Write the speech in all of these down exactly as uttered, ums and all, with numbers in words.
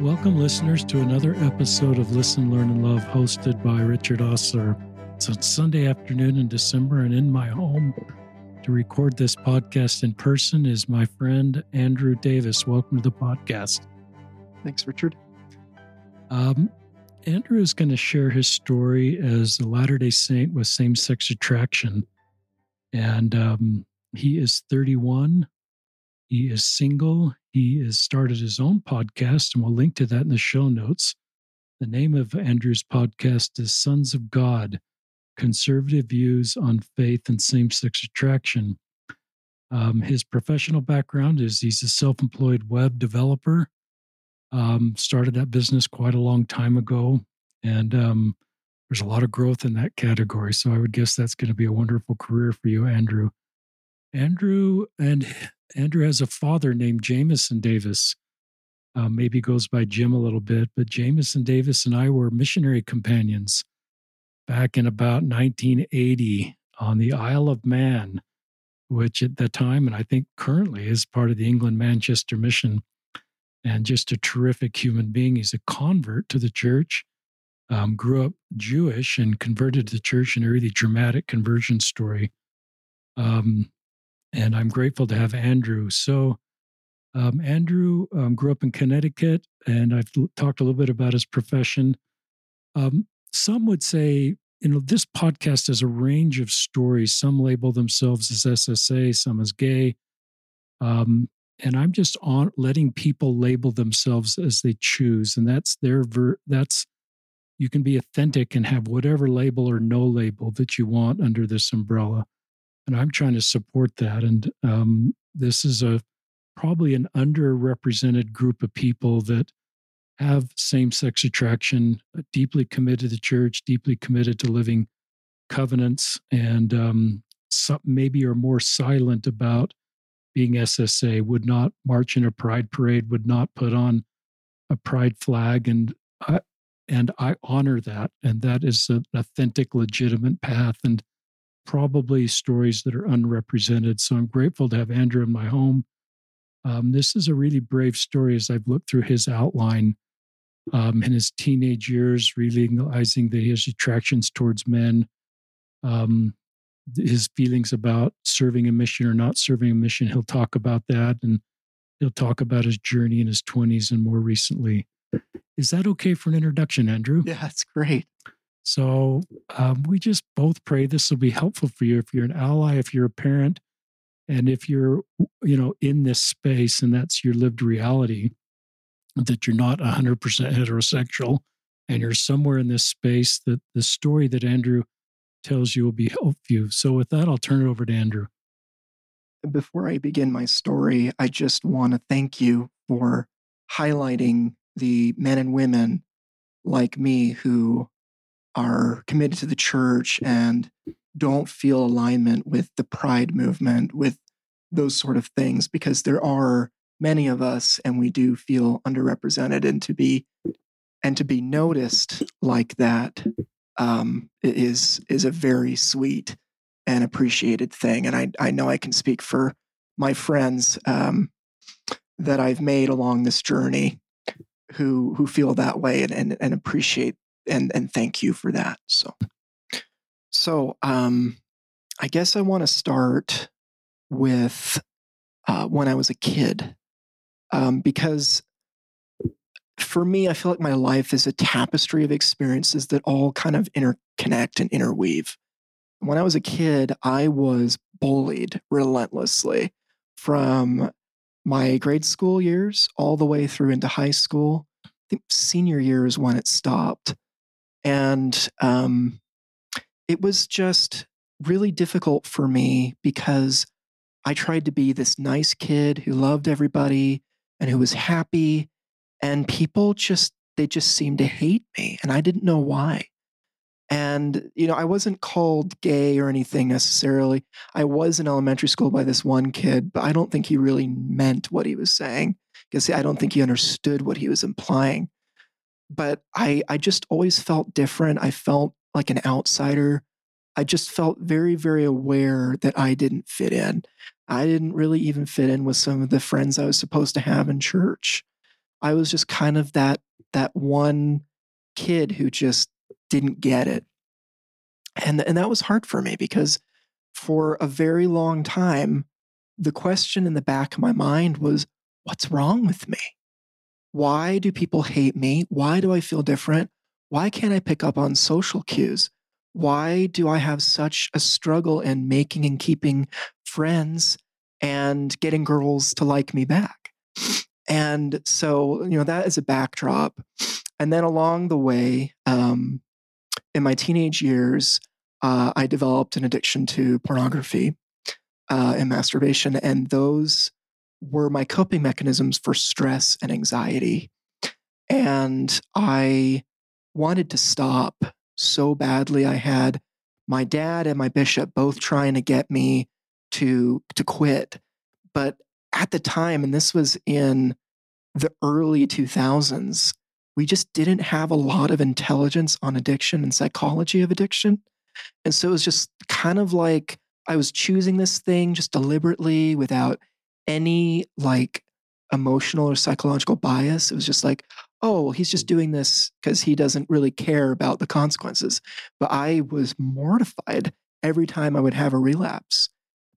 Welcome, listeners, to another episode of Listen, Learn, and Love, hosted by Richard Ostler. It's a Sunday afternoon in December, and in my home to record this podcast in person is my friend Andrew Davis. Welcome to the podcast. Thanks, Richard. Um, Andrew is going to share his story as a Latter-day Saint with same-sex attraction. And um, he is thirty-one. He is single. He has started his own podcast, and we'll link to that in the show notes. The name of Andrew's podcast is Sons of God: Conservative Views on Faith and Same-Sex Attraction. Um, his professional background is he's a self-employed web developer. Um, started that business quite a long time ago, and um, there's a lot of growth in that category. So I would guess that's going to be a wonderful career for you, Andrew. Andrew and Andrew has a father named Jamison Davis. Uh, maybe goes by Jim a little bit, but Jamison Davis and I were missionary companions back in about nineteen eighty on the Isle of Man, which at the time, and I think currently, is part of the England-Manchester Mission. And just a terrific human being. He's a convert to the church, um, grew up Jewish and converted to the church in a really dramatic conversion story. Um, and I'm grateful to have Andrew. So um, Andrew um, grew up in Connecticut, and I've l- talked a little bit about his profession. Um, some would say, you know, this podcast has a range of stories. Some label themselves as S S A, some as gay. Um, And I'm just on letting people label themselves as they choose, and that's their ver- that's you can be authentic and have whatever label or no label that you want under this umbrella. And I'm trying to support that. And um, this is a probably an underrepresented group of people that have same-sex attraction, deeply committed to church, deeply committed to living covenants, and um, some maybe are more silent about being S S A, would not march in a pride parade, would not put on a pride flag, and I, and I honor that. And that is an authentic, legitimate path, and probably stories that are unrepresented. So I'm grateful to have Andrew in my home. Um, this is a really brave story as I've looked through his outline um, in his teenage years, realizing that he has attractions towards men, um, his feelings about serving a mission or not serving a mission. He'll talk about that, and he'll talk about his journey in his twenties and more recently. Is that okay for an introduction, Andrew? Yeah, that's great. So um, we just both pray this will be helpful for you if you're an ally, if you're a parent, and if you're, you know, in this space and that's your lived reality, that you're not one hundred percent heterosexual and you're somewhere in this space, that the story that Andrew tells you will be helpful. So with that, I'll turn it over to Andrew. Before I begin my story, I just want to thank you for highlighting the men and women like me who are committed to the church and don't feel alignment with the pride movement, with those sort of things, because there are many of us and we do feel underrepresented, and to be and to be noticed like that Um, is is a very sweet and appreciated thing. And I, I know I can speak for my friends um, that I've made along this journey who who feel that way and and, and appreciate and, and thank you for that. So, so um, I guess I want to start with uh, when I was a kid, um, because for me, I feel like my life is a tapestry of experiences that all kind of interconnect and interweave. When I was a kid, I was bullied relentlessly from my grade school years all the way through into high school. I think senior year is when it stopped. And um, it was just really difficult for me because I tried to be this nice kid who loved everybody and who was happy. And people just, they just seemed to hate me, and I didn't know why. And, you know, I wasn't called gay or anything necessarily. I was in elementary school by this one kid, but I don't think he really meant what he was saying, because I don't think he understood what he was implying. But I, I just always felt different. I felt like an outsider. I just felt very, very aware that I didn't fit in. I didn't really even fit in with some of the friends I was supposed to have in church. I was just kind of that that one kid who just didn't get it. And, and that was hard for me, because for a very long time, the question in the back of my mind was, what's wrong with me? Why do people hate me? Why do I feel different? Why can't I pick up on social cues? Why do I have such a struggle in making and keeping friends and getting girls to like me back? And so, you know, that is a backdrop. And then along the way, um, in my teenage years, uh, I developed an addiction to pornography uh, and masturbation. And those were my coping mechanisms for stress and anxiety. And I wanted to stop so badly. I had my dad and my bishop both trying to get me to to quit. But at the time, and this was in the early two thousands, we just didn't have a lot of intelligence on addiction and psychology of addiction. And so it was just kind of like I was choosing this thing just deliberately without any like emotional or psychological bias. It was just like, oh, he's just doing this because he doesn't really care about the consequences. But I was mortified every time I would have a relapse,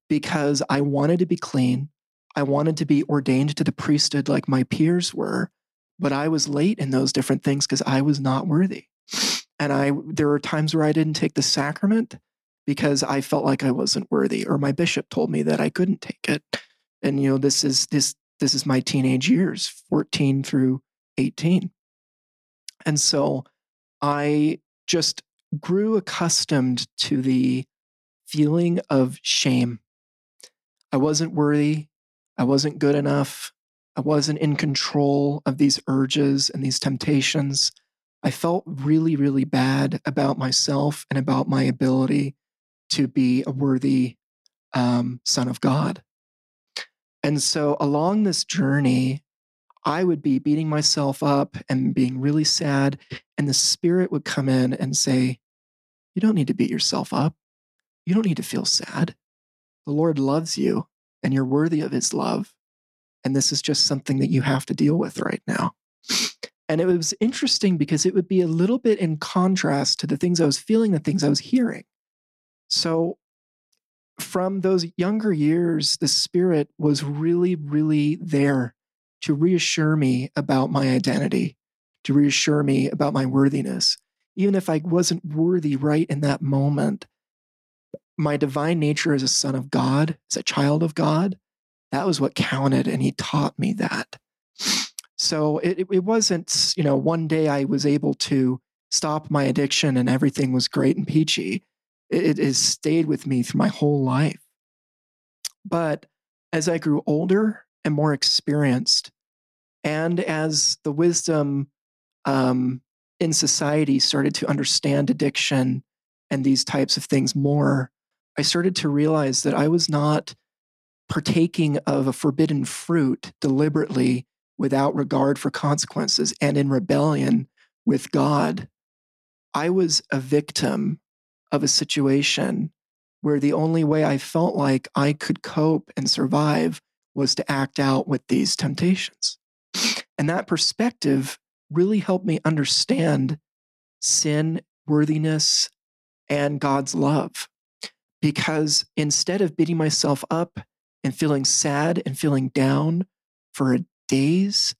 because I wanted to be clean. I wanted to be ordained to the priesthood like my peers were, but I was late in those different things because I was not worthy. And I, there were times where I didn't take the sacrament because I felt like I wasn't worthy, or my bishop told me that I couldn't take it. And, you know, this is, this, this is my teenage years, fourteen through eighteen. And so I just grew accustomed to the feeling of shame. I wasn't worthy. I wasn't good enough. I wasn't in control of these urges and these temptations. I felt really, really bad about myself and about my ability to be a worthy um, son of God. And so along this journey, I would be beating myself up and being really sad. And the Spirit would come in and say, you don't need to beat yourself up. You don't need to feel sad. The Lord loves you and you're worthy of his love. And this is just something that you have to deal with right now. And it was interesting because it would be a little bit in contrast to the things I was feeling, the things I was hearing. So from those younger years, the Spirit was really, really there to reassure me about my identity, to reassure me about my worthiness. Even if I wasn't worthy right in that moment, my divine nature as a son of God, as a child of God, that was what counted, and he taught me that. So it, it wasn't, you know, one day I was able to stop my addiction and everything was great and peachy. It has stayed with me through my whole life. But as I grew older and more experienced, and as the wisdom um, in society started to understand addiction and these types of things more, I started to realize that I was not partaking of a forbidden fruit deliberately without regard for consequences and in rebellion with God. I was a victim of a situation where the only way I felt like I could cope and survive was to act out with these temptations. And that perspective really helped me understand sin, worthiness, and God's love. Because instead of beating myself up and feeling sad and feeling down for days,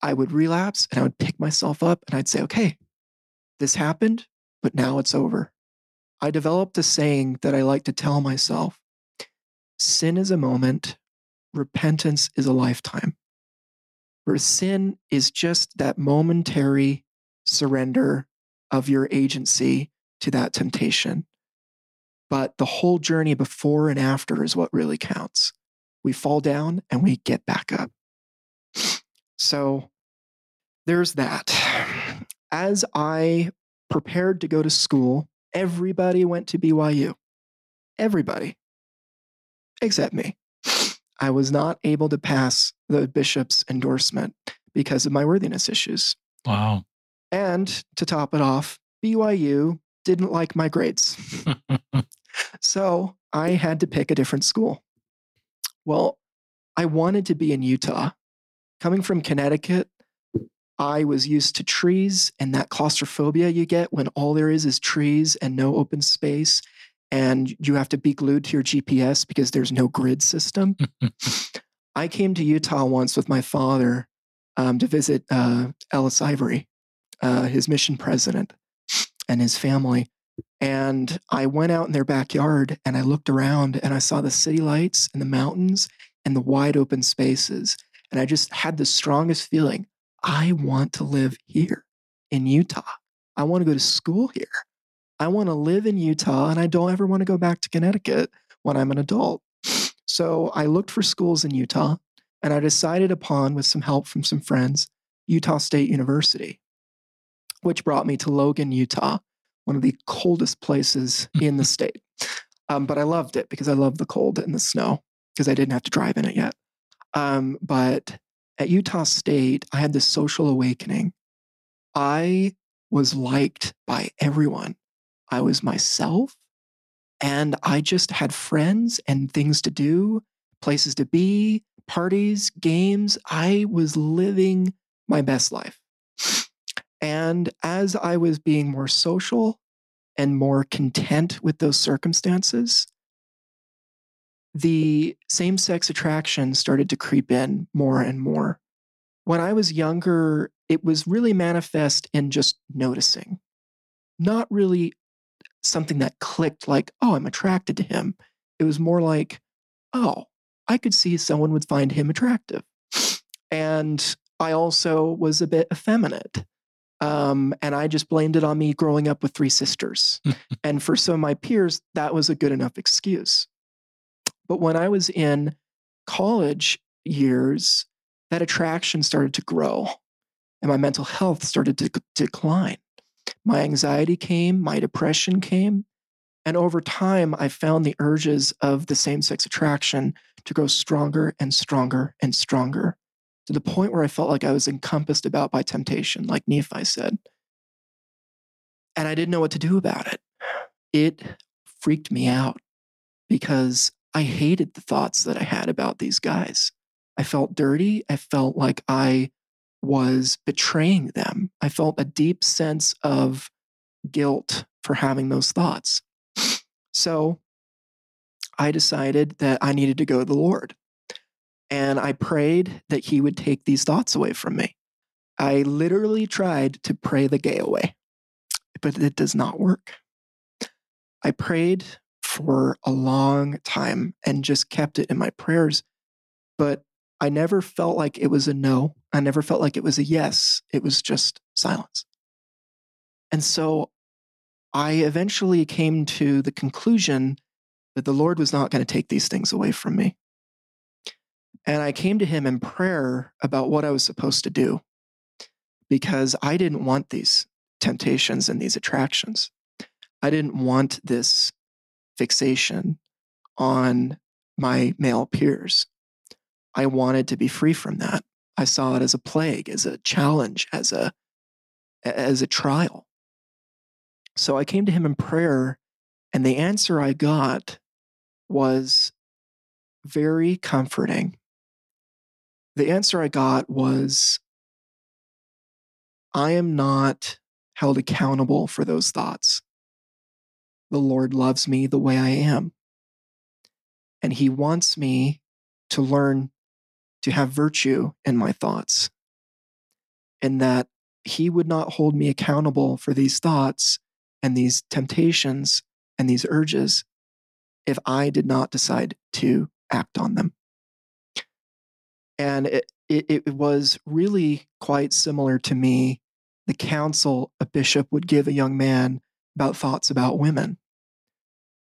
I would relapse and I would pick myself up and I'd say, okay, this happened, but now it's over. I developed a saying that I like to tell myself: sin is a moment, repentance is a lifetime. Where sin is just that momentary surrender of your agency to that temptation. But the whole journey before and after is what really counts. We fall down and we get back up. So there's that. As I prepared to go to school, everybody went to B Y U. Everybody. Except me. I was not able to pass the bishop's endorsement because of my worthiness issues. Wow. And to top it off, B Y U didn't like my grades. So I had to pick a different school. Well, I wanted to be in Utah, Coming from Connecticut, I was used to trees and that claustrophobia you get when all there is is trees and no open space, and you have to be glued to your G P S because there's no grid system. I came to Utah once with my father um, to visit uh, Ellis Ivory, uh, his mission president, and his family. And I went out in their backyard and I looked around and I saw the city lights and the mountains and the wide open spaces. And I just had the strongest feeling. I want to live here in Utah. I want to go to school here. I want to live in Utah, and I don't ever want to go back to Connecticut when I'm an adult. So I looked for schools in Utah, and I decided upon, with some help from some friends, Utah State University, which brought me to Logan, Utah, one of the coldest places in the state. Um, but I loved it because I loved the cold and the snow because I didn't have to drive in it yet. Um, but at Utah State, I had this social awakening. I was liked by everyone. I was myself, and I just had friends and things to do, places to be, parties, games. I was living my best life. And as I was being more social and more content with those circumstances, the same-sex attraction started to creep in more and more. When I was younger, it was really manifest in just noticing, not really something that clicked like, oh, I'm attracted to him. It was more like, oh, I could see someone would find him attractive. And I also was a bit effeminate. Um, and I just blamed it on me growing up with three sisters. And for some of my peers, that was a good enough excuse. But when I was in college years, that attraction started to grow and my mental health started to decline. My anxiety came, my depression came, and over time, I found the urges of the same-sex attraction to grow stronger and stronger and stronger to the point where I felt like I was encompassed about by temptation, like Nephi said. And I didn't know what to do about it. It freaked me out because I hated the thoughts that I had about these guys. I felt dirty. I felt like I was betraying them. I felt a deep sense of guilt for having those thoughts. So I decided that I needed to go to the Lord. And I prayed that he would take these thoughts away from me. I literally tried to pray the gay away, but it does not work. I prayed for a long time and just kept it in my prayers. But I never felt like it was a no. I never felt like it was a yes. It was just silence. And so I eventually came to the conclusion that the Lord was not going to take these things away from me. And I came to him in prayer about what I was supposed to do because I didn't want these temptations and these attractions. I didn't want this fixation on my male peers. I wanted to be free from that. I saw it as a plague, as a challenge, as a as a trial. So I came to him in prayer, and the answer I got was very comforting. The answer I got was, I am not held accountable for those thoughts. The Lord loves me the way I am. And he wants me to learn to have virtue in my thoughts. And that he would not hold me accountable for these thoughts and these temptations and these urges if I did not decide to act on them. And it, it, it was really quite similar to me, the counsel a bishop would give a young man about thoughts about women.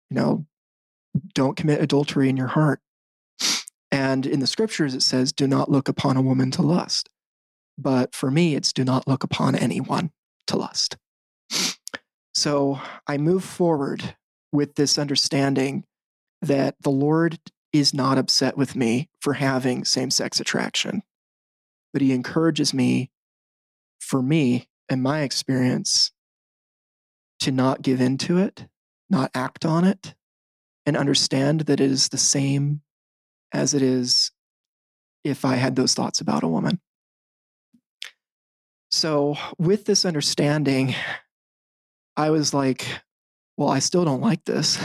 You know, don't commit adultery in your heart. And in the scriptures, it says, do not look upon a woman to lust. But for me, it's do not look upon anyone to lust. So I move forward with this understanding that the Lord is not upset with me for having same-sex attraction, but he encourages me, for me, in my experience, to not give into it, not act on it, and understand that it is the same as it is if I had those thoughts about a woman. So with this understanding, I was like, well, I still don't like this.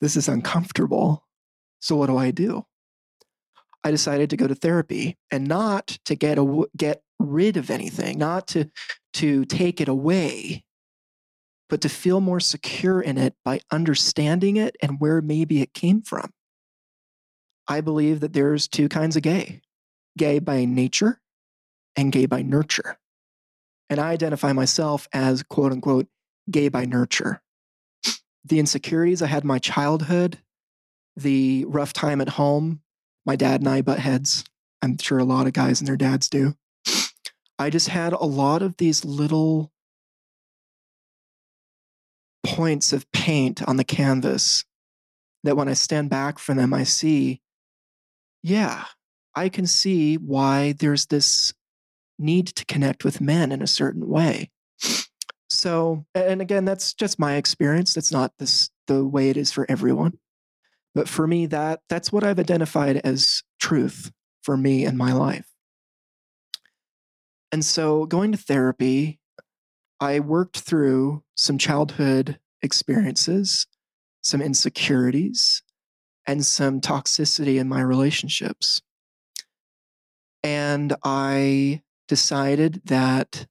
This is uncomfortable. So what do I do? I decided to go to therapy, and not to get a, get rid of anything, not to, to take it away, but to feel more secure in it by understanding it and where maybe it came from. I believe that there's two kinds of gay, gay by nature and gay by nurture. And I identify myself as, quote unquote, gay by nurture. The insecurities I had in my childhood, the rough time at home, my dad and I butt heads. I'm sure a lot of guys and their dads do. I just had a lot of these little points of paint on the canvas that when I stand back from them, I see, yeah, I can see why there's this need to connect with men in a certain way. So, and again, that's just my experience. That's not this, the way it is for everyone. But for me, that that's what I've identified as truth for me in my life. And so going to therapy, I worked through some childhood experiences, some insecurities, and some toxicity in my relationships. And I decided that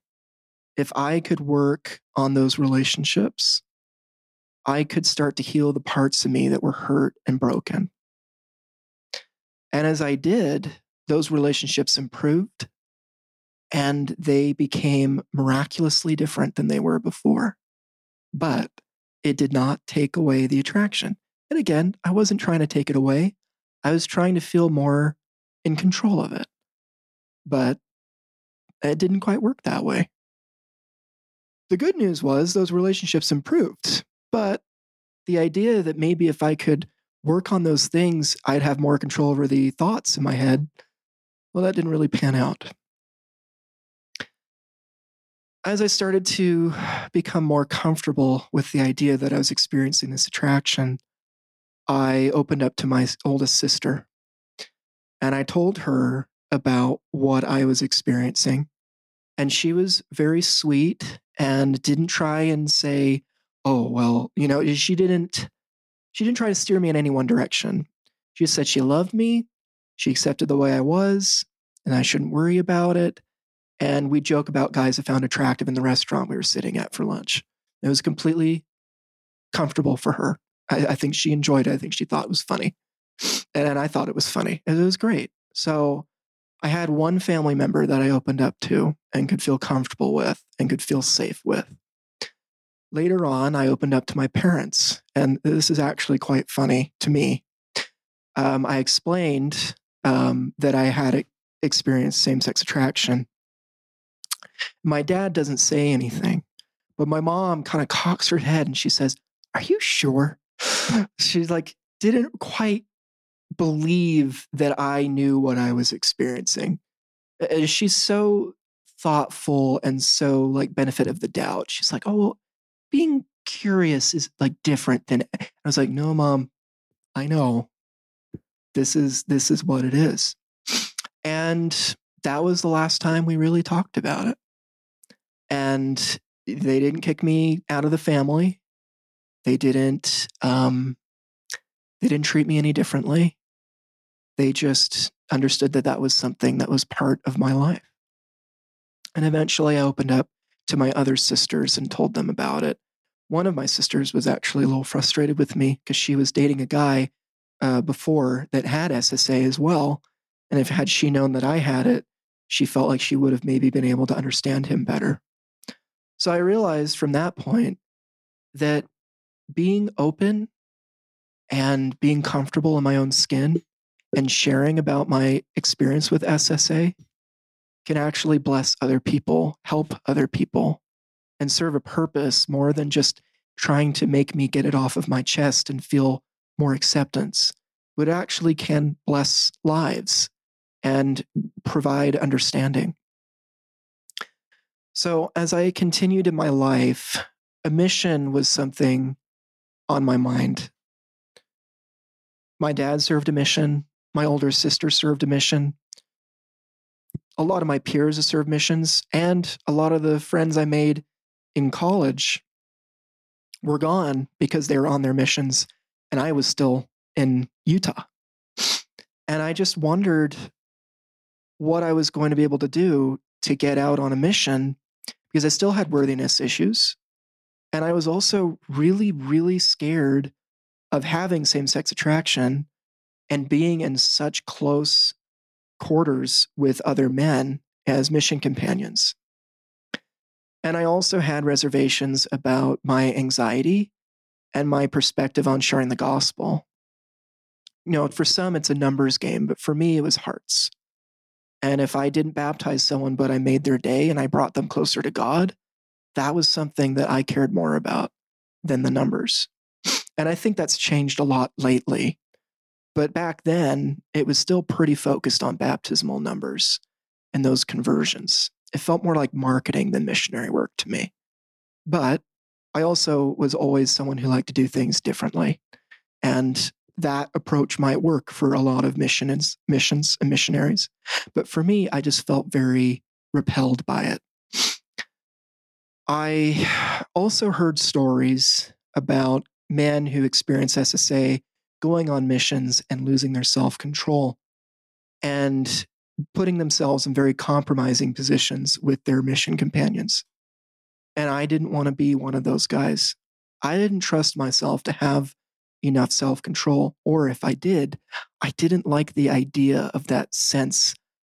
if I could work on those relationships, I could start to heal the parts of me that were hurt and broken. And as I did, those relationships improved, and they became miraculously different than they were before. But it did not take away the attraction. And again, I wasn't trying to take it away. I was trying to feel more in control of it. But it didn't quite work that way. The good news was those relationships improved. But the idea that maybe if I could work on those things, I'd have more control over the thoughts in my head, well, that didn't really pan out. As I started to become more comfortable with the idea that I was experiencing this attraction, I opened up to my oldest sister, and I told her about what I was experiencing. And she was very sweet and didn't try and say, oh, well, you know, she didn't, she didn't try to steer me in any one direction. She just said she loved me, she accepted the way I was, and I shouldn't worry about it. And we joke about guys I found attractive in the restaurant we were sitting at for lunch. It was completely comfortable for her. I, I think she enjoyed it. I think she thought it was funny. And, and I thought it was funny. And it was great. So I had one family member that I opened up to and could feel comfortable with and could feel safe with. Later on, I opened up to my parents. And this is actually quite funny to me. Um, I explained um, that I had experienced same-sex attraction. My dad doesn't say anything, but my mom kind of cocks her head and she says, "Are you sure?" She's like, didn't quite believe that I knew what I was experiencing. She's so thoughtful and so like benefit of the doubt. She's like, "Oh, well, being curious is like different than." I was like, "No, Mom, I know. This is this is what it is." And that was the last time we really talked about it. And they didn't kick me out of the family. They didn't, um, they didn't treat me any differently. They just understood that that was something that was part of my life. And eventually I opened up to my other sisters and told them about it. One of my sisters was actually a little frustrated with me because she was dating a guy uh, before that had S S A as well. And if had she known that I had it, she felt like she would have maybe been able to understand him better. So I realized from that point that being open and being comfortable in my own skin and sharing about my experience with S S A can actually bless other people, help other people, and serve a purpose more than just trying to make me get it off of my chest and feel more acceptance. But it actually can bless lives and provide understanding. So as I continued in my life, a mission was something on my mind. My dad served a mission. My older sister served a mission. A lot of my peers have served missions, and a lot of the friends I made in college were gone because they were on their missions, and I was still in Utah. And I just wondered what I was going to be able to do to get out on a mission, because I still had worthiness issues. And I was also really, really scared of having same-sex attraction and being in such close quarters with other men as mission companions. And I also had reservations about my anxiety and my perspective on sharing the gospel. You know, for some, it's a numbers game, but for me, it was hearts. And if I didn't baptize someone, but I made their day and I brought them closer to God, that was something that I cared more about than the numbers. And I think that's changed a lot lately. But back then, it was still pretty focused on baptismal numbers and those conversions. It felt more like marketing than missionary work to me. But I also was always someone who liked to do things differently. And that approach might work for a lot of missions, missions and missionaries. But for me, I just felt very repelled by it. I also heard stories about men who experience S S A going on missions and losing their self-control and putting themselves in very compromising positions with their mission companions. And I didn't want to be one of those guys. I didn't trust myself to have enough self-control, or if I did, I didn't like the idea of that sense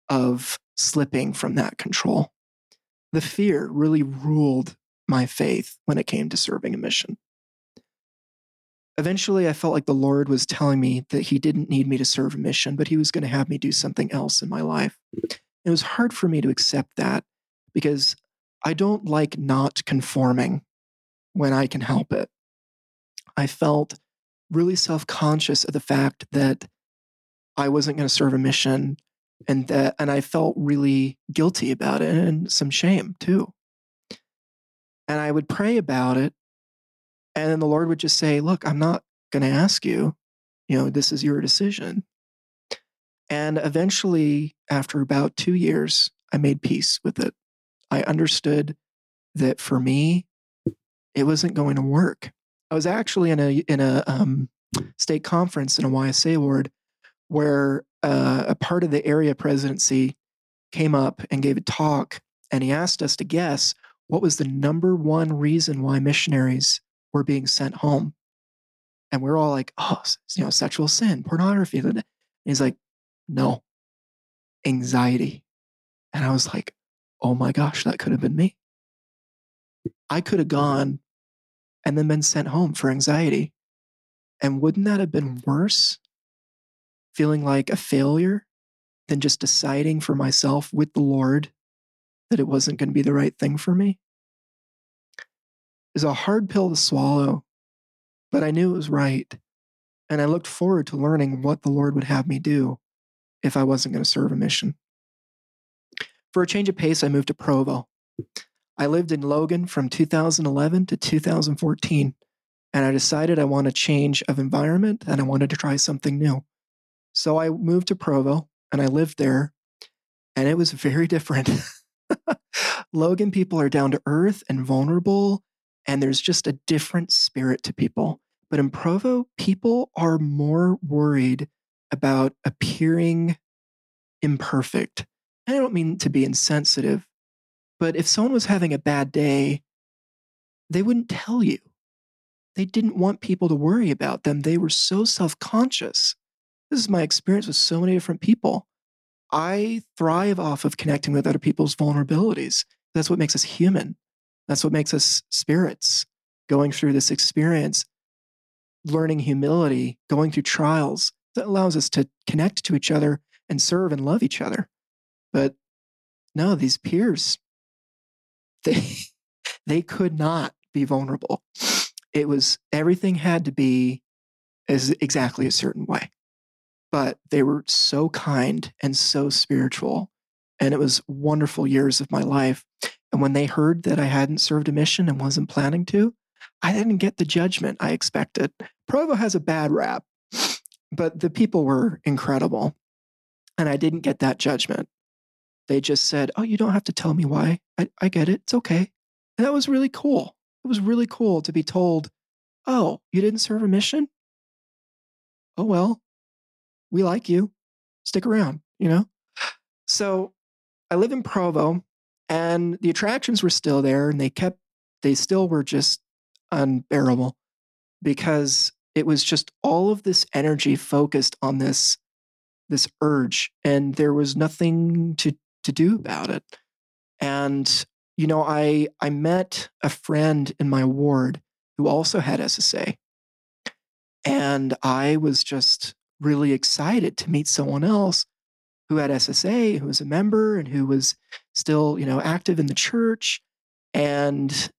of slipping from that control. The fear really ruled my faith when it came to serving a mission. Eventually, I felt like the Lord was telling me that he didn't need me to serve a mission, but he was going to have me do something else in my life. It was hard for me to accept that because I don't like not conforming when I can help it. I felt really self-conscious of the fact that I wasn't going to serve a mission, and that, and I felt really guilty about it and some shame too. And I would pray about it. And then the Lord would just say, look, I'm not going to ask you, you know, this is your decision. And eventually, after about two years, I made peace with it. I understood that for me, it wasn't going to work. I was actually in a in a um, state conference in a Y S A ward where uh, a part of the area presidency came up and gave a talk, and he asked us to guess what was the number one reason why missionaries were being sent home. And we're all like, oh, you know, sexual sin, pornography. And he's like, no, anxiety. And I was like, oh my gosh, that could have been me. I could have gone and then been sent home for anxiety. And wouldn't that have been worse? Feeling like a failure than just deciding for myself with the Lord that it wasn't going to be the right thing for me? Is a hard pill to swallow, but I knew it was right, and I looked forward to learning what the Lord would have me do if I wasn't going to serve a mission. For a change of pace, I moved to Provo. I lived in Logan from two thousand eleven to two thousand fourteen, and I decided I wanted a change of environment and I wanted to try something new. So I moved to Provo, and I lived there, and it was very different. Logan people are down to earth and vulnerable, and there's just a different spirit to people. But in Provo, people are more worried about appearing imperfect. And I don't mean to be insensitive, but if someone was having a bad day, they wouldn't tell you. They didn't want people to worry about them. They were so self-conscious. This is my experience with so many different people. I thrive off of connecting with other people's vulnerabilities. That's what makes us human. That's what makes us spirits, going through this experience, learning humility, going through trials. That allows us to connect to each other and serve and love each other. But no, these peers, they, they could not be vulnerable. It was, everything had to be as exactly a certain way. But they were so kind and so spiritual. And it was wonderful years of my life. And when they heard that I hadn't served a mission and wasn't planning to, I didn't get the judgment I expected. Provo has a bad rap. But the people were incredible. And I didn't get that judgment. They just said, oh, you don't have to tell me why. I, I get it. It's okay. And that was really cool. It was really cool to be told, oh, you didn't serve a mission? Oh, well, we like you. Stick around, you know? So I live in Provo, and the attractions were still there, and they kept, they still were just unbearable because it was just all of this energy focused on this, this urge, and there was nothing to, to do about it. And, you know, I, I met a friend in my ward who also had S S A, and I was just really excited to meet someone else who had S S A, who was a member and who was still, you know, active in the church. And,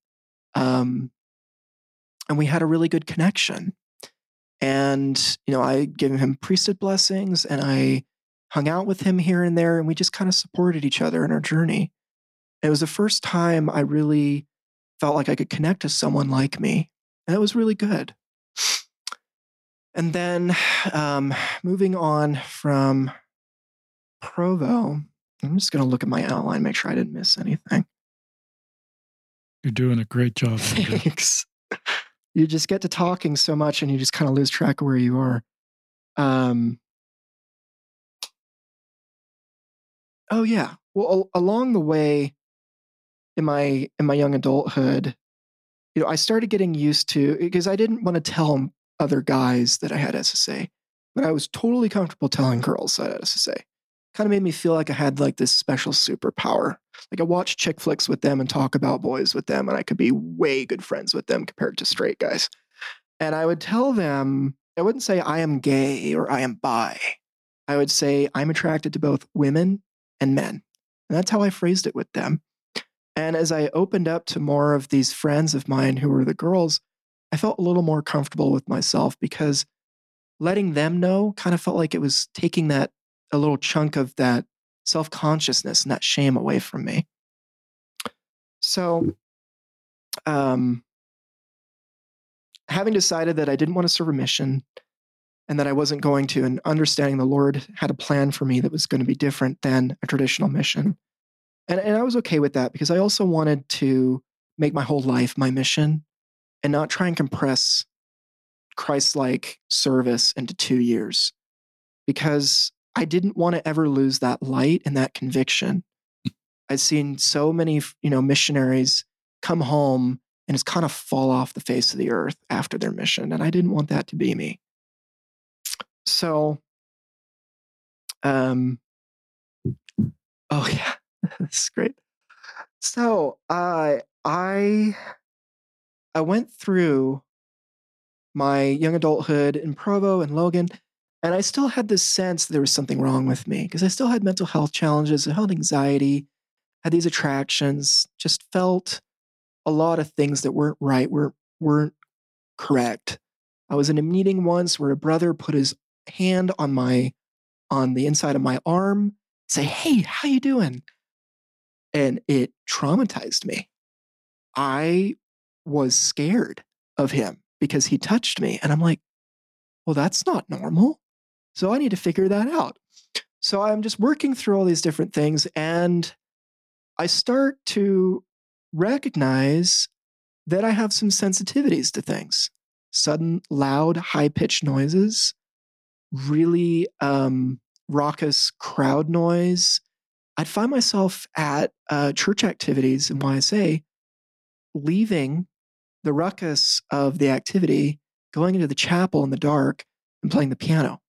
um, and we had a really good connection. And, you know, I gave him priesthood blessings, and I hung out with him here and there, and we just kind of supported each other in our journey. And it was the first time I really felt like I could connect to someone like me. And it was really good. And then um, moving on from Provo, I'm just going to look at my outline, make sure I didn't miss anything. You're doing a great job. Thanks. You just get to talking so much and you just kind of lose track of where you are. Um, oh, yeah. Well, a- along the way in my in my young adulthood, you know, I started getting used to, because I didn't want to tell other guys that I had S S A, but I was totally comfortable telling girls that I had S S A. Kind of made me feel like I had like this special superpower. Like I watched chick flicks with them and talk about boys with them, and I could be way good friends with them compared to straight guys. And I would tell them, I wouldn't say I am gay or I am bi. I would say I'm attracted to both women and men. And that's how I phrased it with them. And as I opened up to more of these friends of mine who were the girls, I felt a little more comfortable with myself, because letting them know kind of felt like it was taking that a little chunk of that self-consciousness and that shame away from me. So, um, having decided that I didn't want to serve a mission and that I wasn't going to, and understanding the Lord had a plan for me that was going to be different than a traditional mission. And, and I was okay with that, because I also wanted to make my whole life my mission and not try and compress Christ-like service into two years. Because I didn't want to ever lose that light and that conviction. I've seen so many, you know, missionaries come home and just kind of fall off the face of the earth after their mission. And I didn't want that to be me. So, um, oh yeah, that's great. So, uh, I, I went through my young adulthood in Provo and Logan, and I still had this sense that there was something wrong with me, because I still had mental health challenges, I had anxiety, had these attractions, just felt a lot of things that weren't right, weren't, weren't correct. I was in a meeting once where a brother put his hand on my, on the inside of my arm, say, hey, how you doing? And it traumatized me. I was scared of him because he touched me. And I'm like, well, that's not normal. So I need to figure that out. So I'm just working through all these different things, and I start to recognize that I have some sensitivities to things. Sudden, loud, high-pitched noises, really um, raucous crowd noise. I'd find myself at uh, church activities in Y S A, leaving the ruckus of the activity, going into the chapel in the dark and playing the piano.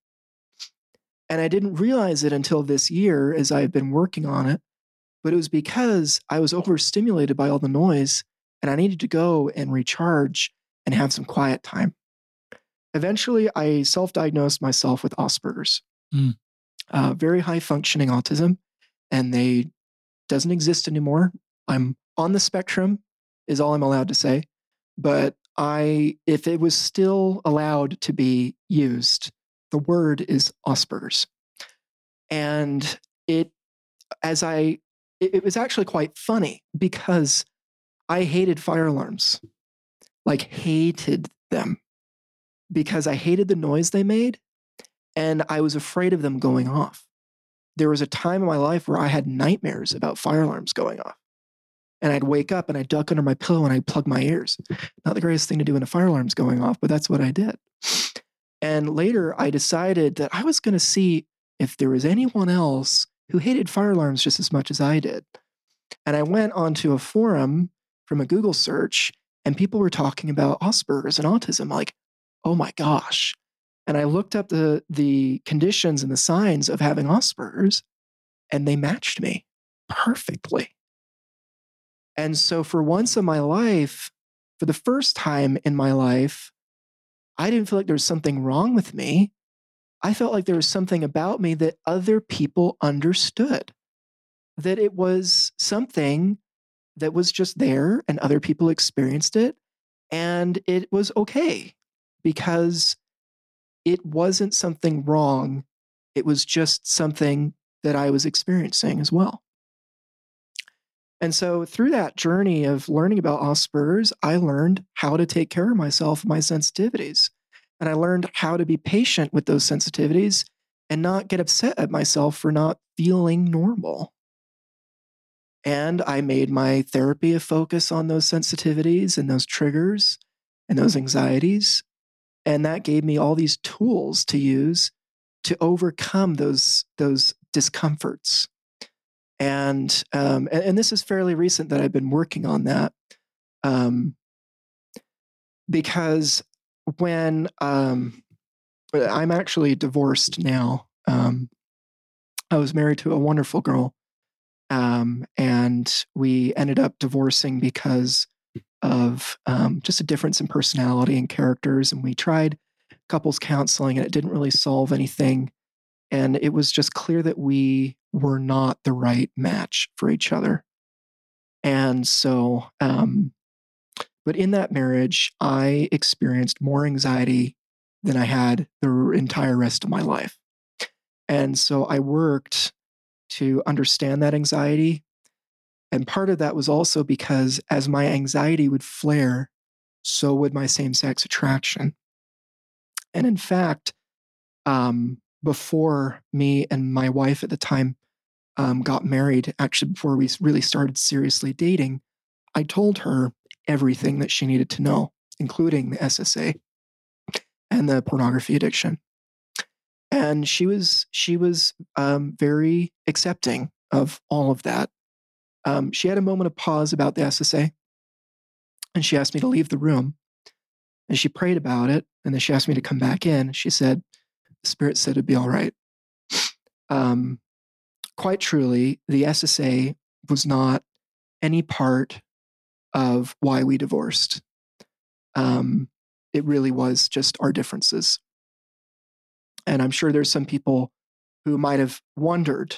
And I didn't realize it until this year as I've been working on it, but it was because I was overstimulated by all the noise and I needed to go and recharge and have some quiet time. Eventually, I self-diagnosed myself with Asperger's, mm. uh, very high-functioning autism, and they doesn't exist anymore. I'm on the spectrum is all I'm allowed to say, but I, if it was still allowed to be used, the word is Asperger's. And it, as I, it, it was actually quite funny, because I hated fire alarms, like hated them, because I hated the noise they made. and I was afraid of them going off. There was a time in my life where I had nightmares about fire alarms going off. And I'd wake up and I'd duck under my pillow and I'd plug my ears. Not the greatest thing to do when a fire alarm's going off, but that's what I did. And later I decided that I was going to see if there was anyone else who hated fire alarms just as much as I did. And I went onto a forum from a Google search and people were talking about Asperger's and autism. Like, oh my gosh. And I looked up the, the conditions and the signs of having Asperger's and they matched me perfectly. And so for once in my life, for the first time in my life, I didn't feel like there was something wrong with me. I felt like there was something about me that other people understood, that it was something that was just there and other people experienced it. And it was okay because it wasn't something wrong. It was just something that I was experiencing as well. And so through that journey of learning about Asperger's, I learned how to take care of myself, my sensitivities. And I learned how to be patient with those sensitivities and not get upset at myself for not feeling normal. And I made my therapy a focus on those sensitivities and those triggers and those anxieties. And that gave me all these tools to use to overcome those, those discomforts. And, um, and and this is fairly recent that I've been working on that, um, because when um, I'm actually divorced now. Um, I was married to a wonderful girl, um, and we ended up divorcing because of um, just a difference in personality and characters. And we tried couples counseling, and it didn't really solve anything. And it was just clear that we were not the right match for each other. And so, um, but in that marriage, I experienced more anxiety than I had the entire rest of my life. And so I worked to understand that anxiety. And part of that was also because as my anxiety would flare, so would my same-sex attraction. And in fact, um, before me and my wife at the time um, got married, actually before we really started seriously dating, I told her everything that she needed to know, including the S S A and the pornography addiction. And she was she was um, very accepting of all of that. Um, she had a moment of pause about the S S A, and she asked me to leave the room. And she prayed about it, and then she asked me to come back in. She said, Spirit said it'd be all right. Um, quite truly, the S S A was not any part of why we divorced. Um, it really was just our differences. And I'm sure there's some people who might have wondered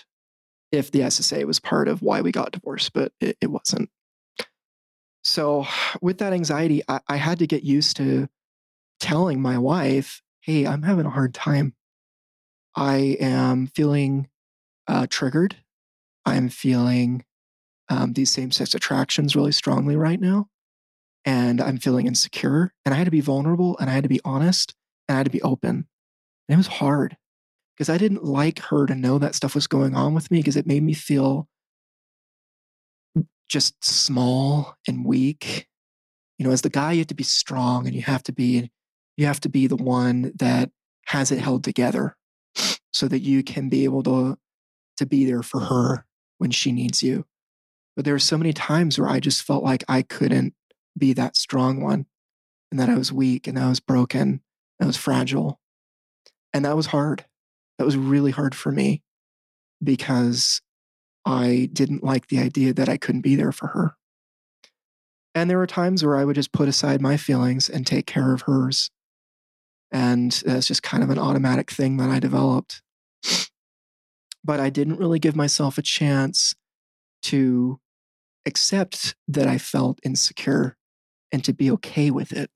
if the S S A was part of why we got divorced, but it, it wasn't. So with that anxiety, I, I had to get used to telling my wife, hey, I'm having a hard time. I am feeling uh, triggered. I'm feeling um, these same-sex attractions really strongly right now. And I'm feeling insecure. And I had to be vulnerable. And I had to be honest. And I had to be open. And it was hard because I didn't like her to know that stuff was going on with me because it made me feel just small and weak. You know, as the guy, you have to be strong and you have to be... You have to be the one that has it held together so that you can be able to, to be there for her when she needs you. But there were so many times where I just felt like I couldn't be that strong one and that I was weak and I was broken and I was fragile. And that was hard. That was really hard for me because I didn't like the idea that I couldn't be there for her. And there were times where I would just put aside my feelings and take care of hers. And that's just kind of an automatic thing that I developed. But I didn't really give myself a chance to accept that I felt insecure and to be okay with it.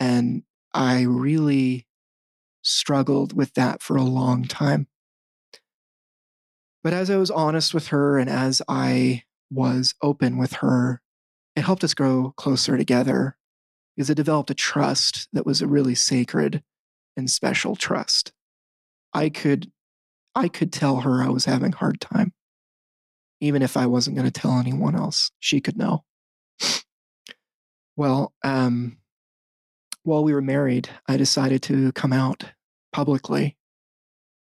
And I really struggled with that for a long time. But as I was honest with her and as I was open with her, it helped us grow closer together because it developed a trust that was a really sacred and special trust I could, I could tell her I was having a hard time. Even if I wasn't going to tell anyone else, she could know. Well, um, while we were married, I decided to come out publicly.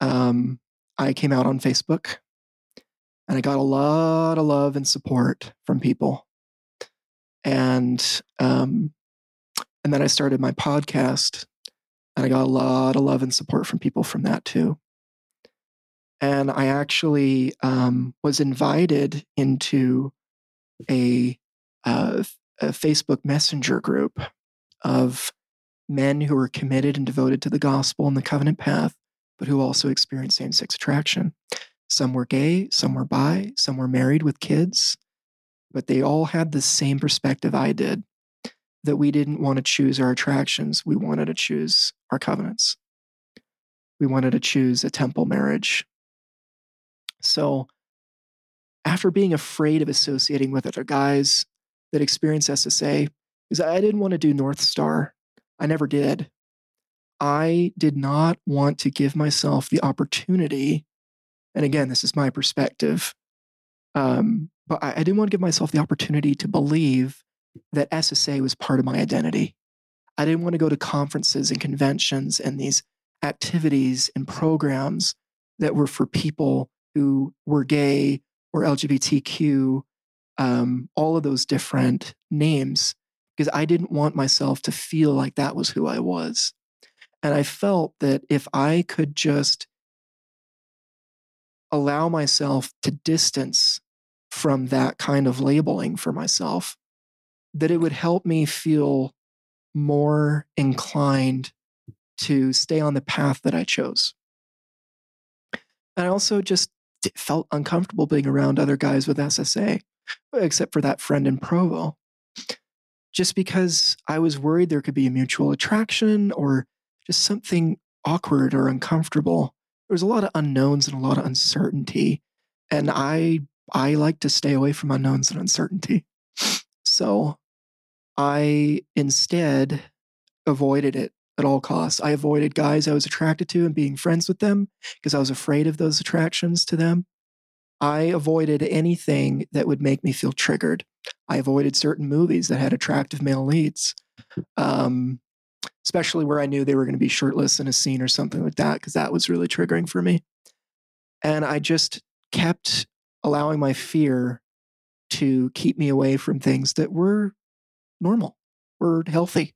Um, I came out on Facebook, and I got a lot of love and support from people. And, um, and then I started my podcast, and I got a lot of love and support from people from that too. And I actually um, was invited into a, uh, a Facebook Messenger group of men who are committed and devoted to the gospel and the covenant path, but who also experience same-sex attraction. Some were gay, some were bi, some were married with kids, but they all had the same perspective I did, that we didn't want to choose our attractions. We wanted to choose our covenants. We wanted to choose a temple marriage. So after being afraid of associating with other guys that experience S S A, because I didn't want to do North Star. I never did. I did not want to give myself the opportunity, and again, this is my perspective, um, but I, I didn't want to give myself the opportunity to believe that S S A was part of my identity. I didn't want to go to conferences and conventions and these activities and programs that were for people who were gay or L G B T Q, um, all of those different names, because I didn't want myself to feel like that was who I was. And I felt that if I could just allow myself to distance from that kind of labeling for myself, that it would help me feel more inclined to stay on the path that I chose. And I also just felt uncomfortable being around other guys with S S A, except for that friend in Provo, just because I was worried there could be a mutual attraction or just something awkward or uncomfortable. There was a lot of unknowns and a lot of uncertainty, and I I like to stay away from unknowns and uncertainty. So I instead avoided it at all costs. I avoided guys I was attracted to and being friends with them because I was afraid of those attractions to them. I avoided anything that would make me feel triggered. I avoided certain movies that had attractive male leads, um, especially where I knew they were going to be shirtless in a scene or something like that, because that was really triggering for me. And I just kept allowing my fear to keep me away from things that were normal, were healthy.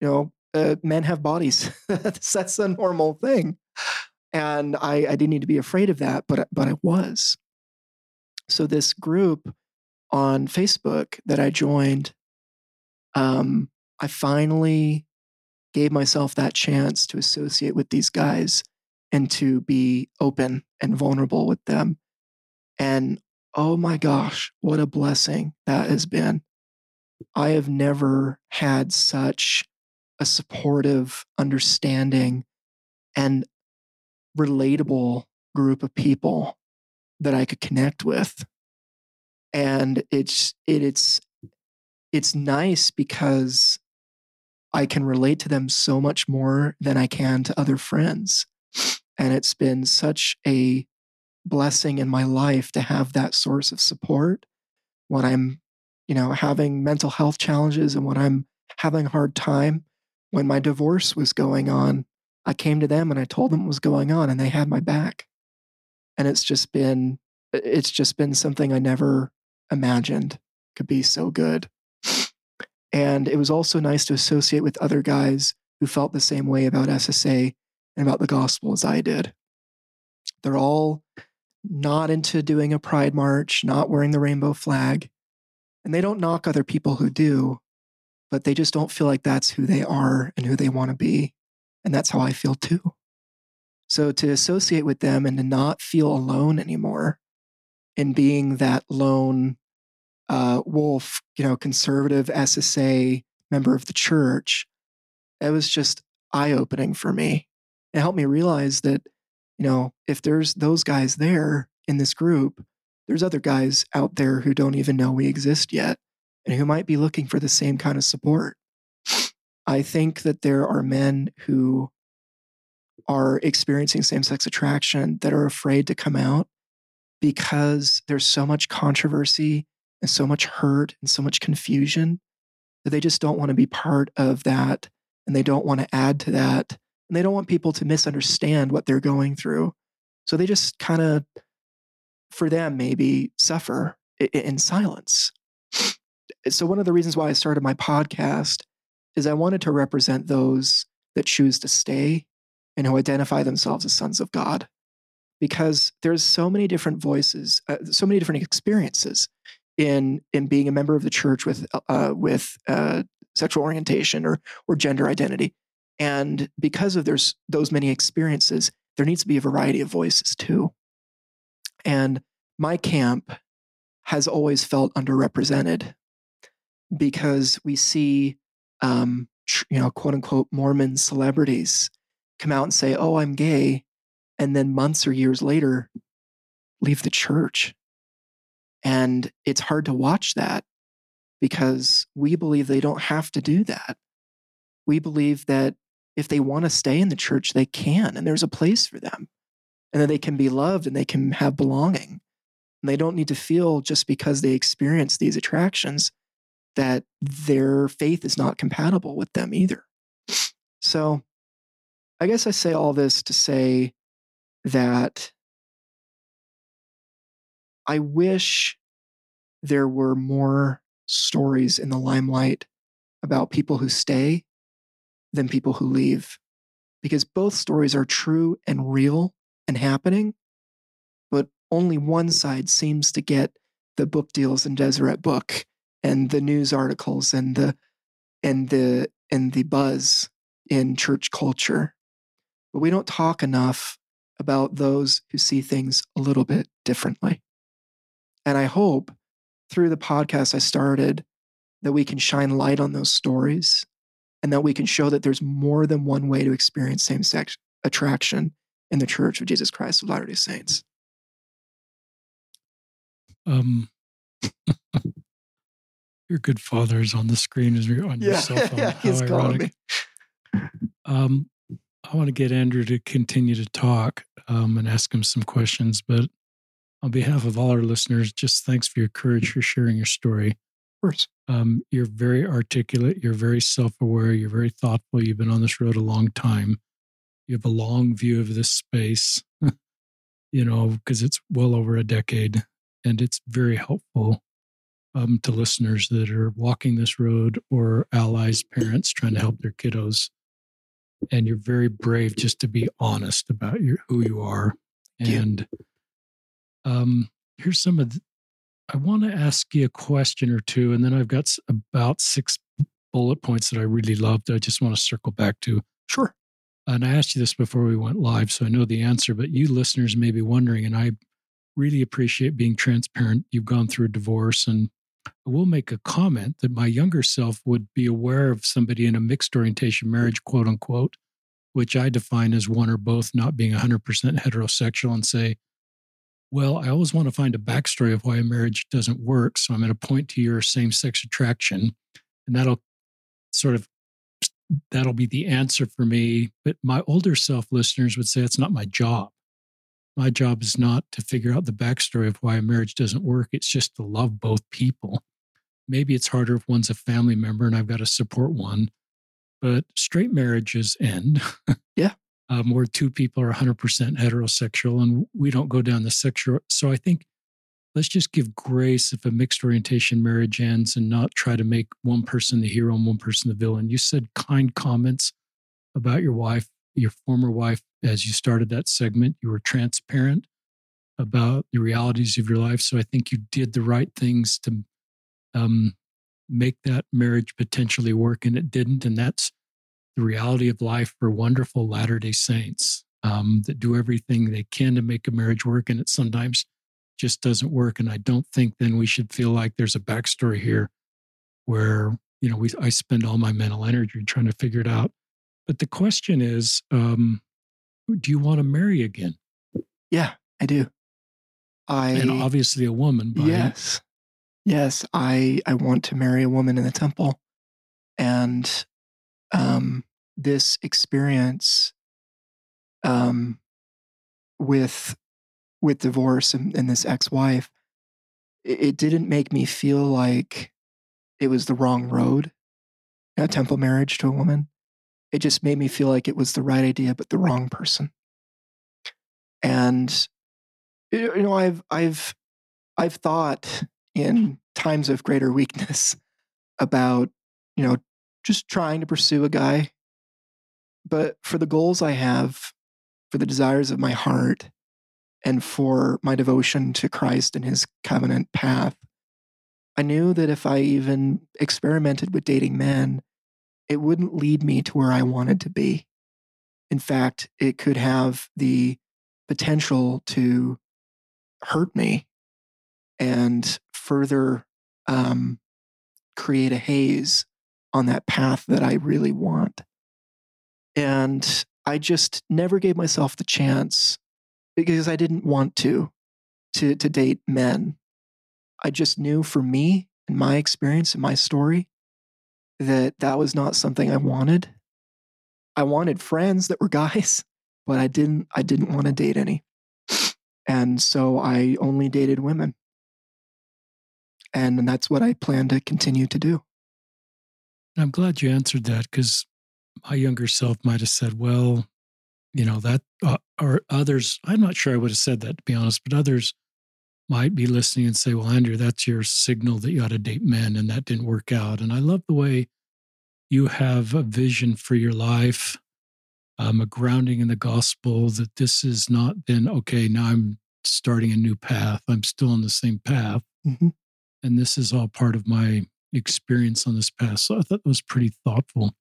You know, uh, men have bodies. that's, that's a normal thing. And I, I didn't need to be afraid of that, but, but I was. So this group on Facebook that I joined, um, I finally gave myself that chance to associate with these guys and to be open and vulnerable with them. And oh my gosh, what a blessing that has been. I have never had such a supportive, understanding, and relatable group of people that I could connect with. And it's it, it's it's nice because I can relate to them so much more than I can to other friends. And it's been such a blessing in my life to have that source of support when I'm, you know, having mental health challenges and when I'm having a hard time. When my divorce was going on, I came to them and I told them what was going on, and they had my back. And it's just been, it's just been something I never imagined could be so good. And it was also nice to associate with other guys who felt the same way about S S A and about the gospel as I did. They're all not into doing a pride march, not wearing the rainbow flag, and they don't knock other people who do, but they just don't feel like that's who they are and who they want to be. And that's how I feel too. So to associate with them and to not feel alone anymore in being that lone uh, wolf, you know, conservative S S A member of the church, that was just eye-opening for me. It helped me realize that, you know, if there's those guys there in this group, there's other guys out there who don't even know we exist yet, and who might be looking for the same kind of support. I think that there are men who are experiencing same-sex attraction that are afraid to come out because there's so much controversy and so much hurt and so much confusion that they just don't want to be part of that, and they don't want to add to that, and they don't want people to misunderstand what they're going through. So they just kind of, for them, maybe suffer in silence. So one of the reasons why I started my podcast is I wanted to represent those that choose to stay and who identify themselves as sons of God, because there's so many different voices, uh, so many different experiences in in being a member of the church with uh, with uh, sexual orientation or or gender identity, and because of there's those many experiences, there needs to be a variety of voices too. And my camp has always felt underrepresented because we see, um, you know, quote unquote Mormon celebrities come out and say, "Oh, I'm gay," and then months or years later, leave the church. And it's hard to watch that because we believe they don't have to do that. We believe that if they want to stay in the church, they can, and there's a place for them, and that they can be loved and they can have belonging. And they don't need to feel, just because they experience these attractions, that their faith is not compatible with them either. So I guess I say all this to say that I wish there were more stories in the limelight about people who stay than people who leave, because both stories are true and real and happening, but only one side seems to get the book deals in Deseret Book and the news articles and the and the and the buzz in church culture. But we don't talk enough about those who see things a little bit differently. And I hope through the podcast I started that we can shine light on those stories, and that we can show that there's more than one way to experience same-sex attraction in the Church of Jesus Christ of Latter-day Saints. Um, your good father is on the screen as you're on yeah, your cell phone. Yeah, he's How calling ironic. me. Um, I want to get Andrew to continue to talk um, and ask him some questions, but on behalf of all our listeners, just thanks for your courage, for sharing your story. Of course. Um, you're very articulate. You're very self-aware. You're very thoughtful. You've been on this road a long time. You have a long view of this space, you know, because it's well over a decade, and it's very helpful um, to listeners that are walking this road or allies, parents trying to help their kiddos. And you're very brave just to be honest about your, who you are. And um, here's some of the, I want to ask you a question or two, and then I've got about six bullet points that I really loved. I just want to circle back to. Sure. And I asked you this before we went live, so I know the answer, but you listeners may be wondering, and I really appreciate being transparent. You've gone through a divorce, and I will make a comment that my younger self would be aware of somebody in a mixed orientation marriage, quote unquote, which I define as one or both not being one hundred percent heterosexual, and say, well, I always want to find a backstory of why a marriage doesn't work, so I'm going to point to your same-sex attraction, and that'll sort of that'll be the answer for me. But my older self listeners would say, it's not my job. My job is not to figure out the backstory of why a marriage doesn't work. It's just to love both people. Maybe it's harder if one's a family member and I've got to support one, but straight marriages end. Yeah. um, where two people are one hundred percent heterosexual, and we don't go down the sexual. So I think let's just give grace if a mixed orientation marriage ends, and not try to make one person the hero and one person the villain. You said kind comments about your wife, your former wife, as you started that segment. You were transparent about the realities of your life. So I think you did the right things to um, make that marriage potentially work, and it didn't. And that's the reality of life for wonderful Latter-day Saints um, that do everything they can to make a marriage work, and it sometimes just doesn't work. And I don't think then we should feel like there's a backstory here where, you know, we I spend all my mental energy trying to figure it out. But the question is, um, do you want to marry again? Yeah, I do. I And obviously a woman. By yes. Yes, I, I want to marry a woman in the temple. And um, this experience um, with with divorce and, and this ex-wife, it, it didn't make me feel like it was the wrong road, a temple marriage to a woman. It just made me feel like it was the right idea, but the wrong person. And you know, I've I've I've thought in times of greater weakness about, you know, just trying to pursue a guy. But for the goals I have, for the desires of my heart, and for my devotion to Christ and his covenant path, I knew that if I even experimented with dating men, it wouldn't lead me to where I wanted to be. In fact, it could have the potential to hurt me and further um, create a haze on that path that I really want. And I just never gave myself the chance because I didn't want to, to, to date men. I just knew for me and my experience and my story that that was not something I wanted. I wanted friends that were guys, but I didn't, I didn't want to date any. And so I only dated women. And that's what I plan to continue to do. I'm glad you answered that, because my younger self might have said, well, you know, that, uh, or others, I'm not sure I would have said that, to be honest, but others might be listening and say, well, Andrew, that's your signal that you ought to date men, and that didn't work out. And I love the way you have a vision for your life, um, a grounding in the gospel, that this is not then, okay, now I'm starting a new path. I'm still on the same path. Mm-hmm. And this is all part of my experience on this path. So I thought that was pretty thoughtful.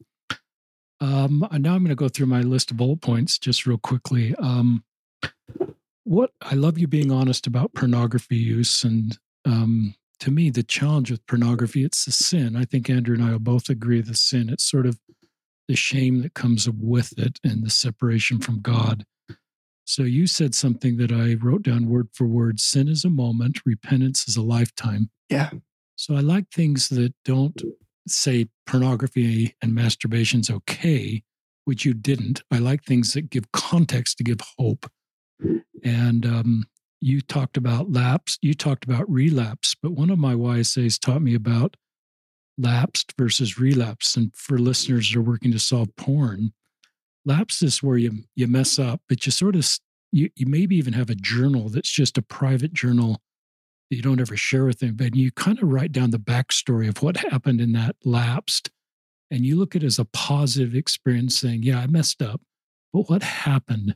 Um, and now I'm going to go through my list of bullet points just real quickly. Um, what I love you being honest about pornography use. And um, to me, the challenge with pornography, it's a sin. I think Andrew and I will both agree the sin. It's sort of the shame that comes with it and the separation from God. So you said something that I wrote down word for word. Sin is a moment. Repentance is a lifetime. Yeah. So I like things that don't say pornography and masturbation's okay, which you didn't. I like things that give context to give hope. And um, you talked about lapse. You talked about relapse. But one of my Y S As taught me about lapsed versus relapse. And for listeners that are working to solve porn, lapse is where you you mess up, but you sort of you you maybe even have a journal that's just a private journal that you don't ever share with anybody. And you kind of write down the backstory of what happened in that lapsed, and you look at it as a positive experience, saying, "Yeah, I messed up, but what happened?"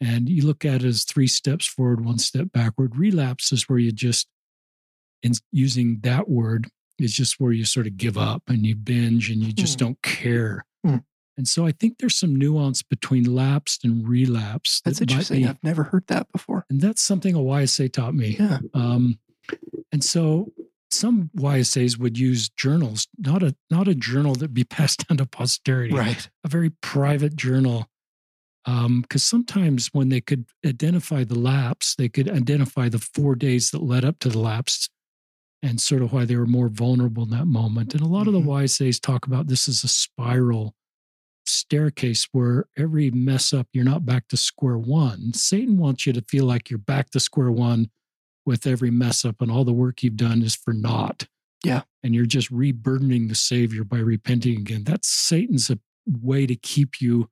And you look at it as three steps forward, one step backward. Relapse is where you just, in using that word, is just where you sort of give up and you binge and you just mm. don't care. Mm. And so I think there's some nuance between lapsed and relapse. That that's interesting. Be, I've never heard that before. And that's something a Y S A taught me. Yeah. Um, and so some Y S As would use journals, not a not a journal that be passed down to posterity. Right. A very private journal. Because um, sometimes when they could identify the lapse, they could identify the four days that led up to the lapse and sort of why they were more vulnerable in that moment. And a lot mm-hmm. of the Y S As talk about this as a spiral staircase where every mess up, you're not back to square one. Satan wants you to feel like you're back to square one with every mess up and all the work you've done is for naught. Yeah. And you're just reburdening the Savior by repenting again. That's Satan's a way to keep you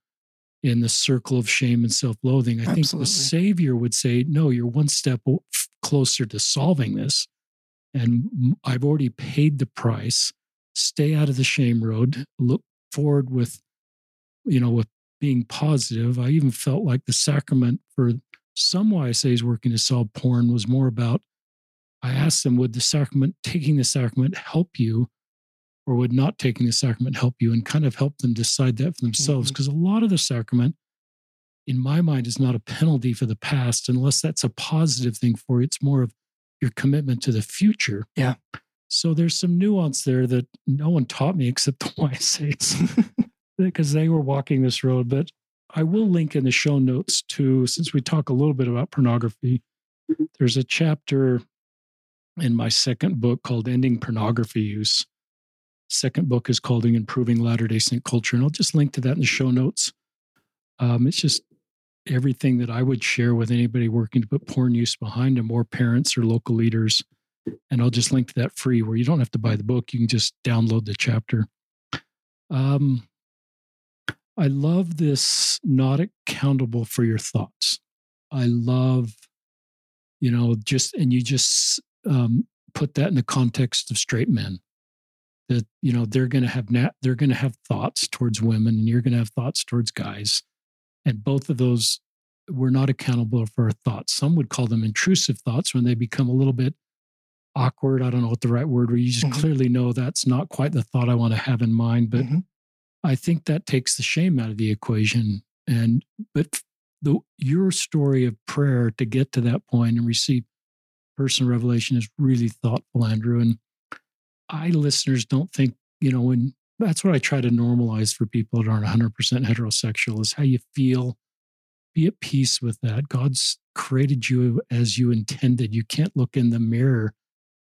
in the circle of shame and self-loathing. I Absolutely. think the Savior would say, no, you're one step closer to solving this. And I've already paid the price. Stay out of the shame road. Look forward with, you know, with being positive. I even felt like the sacrament for some Y S As working to solve porn was more about, I asked them, would the sacrament, taking the sacrament help you, or would not taking the sacrament help you, and kind of help them decide that for themselves. Because mm-hmm. a lot of the sacrament, in my mind, is not a penalty for the past, unless that's a positive thing for you. It's more of your commitment to the future. Yeah. So there's some nuance there that no one taught me except the Y S As. Because they were walking this road. But I will link in the show notes too, since we talk a little bit about pornography, there's a chapter in my second book called Ending Pornography Use. Second book is called Improving Latter-day Saint Culture, and I'll just link to that in the show notes. Um, it's just everything that I would share with anybody working to put porn use behind them, or parents or local leaders. And I'll just link to that free, where you don't have to buy the book. You can just download the chapter. Um, I love this, not accountable for your thoughts. I love, you know, just, and you just um, put that in the context of straight men, that, you know, they're going to have, nat- they're going to have thoughts towards women, and you're going to have thoughts towards guys. And both of those, we're not accountable for our thoughts. Some would call them intrusive thoughts when they become a little bit awkward. I don't know what the right word, where you just mm-hmm. clearly know that's not quite the thought I want to have in mind. But mm-hmm. I think that takes the shame out of the equation. And, but the, your story of prayer to get to that point and receive personal revelation is really thoughtful, Andrew. And I, listeners, don't think, you know, when, that's what I try to normalize for people that aren't one hundred percent heterosexual, is how you feel. Be at peace with that. God's created you as you intended. You can't look in the mirror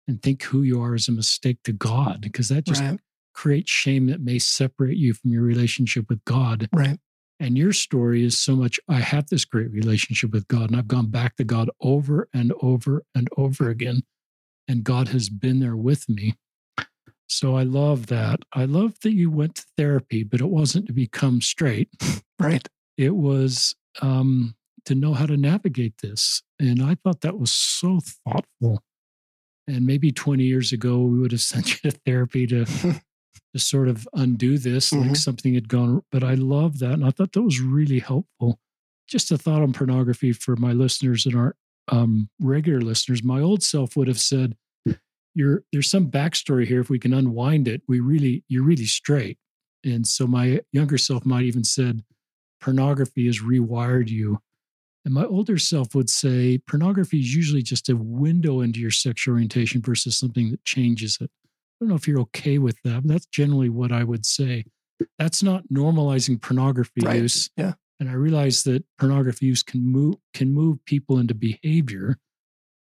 and think who you are is a mistake to God, because that just right. creates shame that may separate you from your relationship with God. Right. And your story is so much, I have this great relationship with God, and I've gone back to God over and over and over again, and God has been there with me. So I love that. I love that you went to therapy, but it wasn't to become straight. Right. It was um, to know how to navigate this. And I thought that was so thoughtful. And maybe twenty years ago, we would have sent you to therapy to, to sort of undo this, mm-hmm. like something had gone. But I love that. And I thought that was really helpful. Just a thought on pornography for my listeners that aren't um, regular listeners. My old self would have said, You're, there's some backstory here. If we can unwind it, we really, you're really straight. And so my younger self might even said, pornography has rewired you. And my older self would say, pornography is usually just a window into your sexual orientation versus something that changes it. I don't know if you're okay with that, but that's generally what I would say. That's not normalizing pornography right. use. Yeah. And I realize that pornography use can move, can move people into behavior.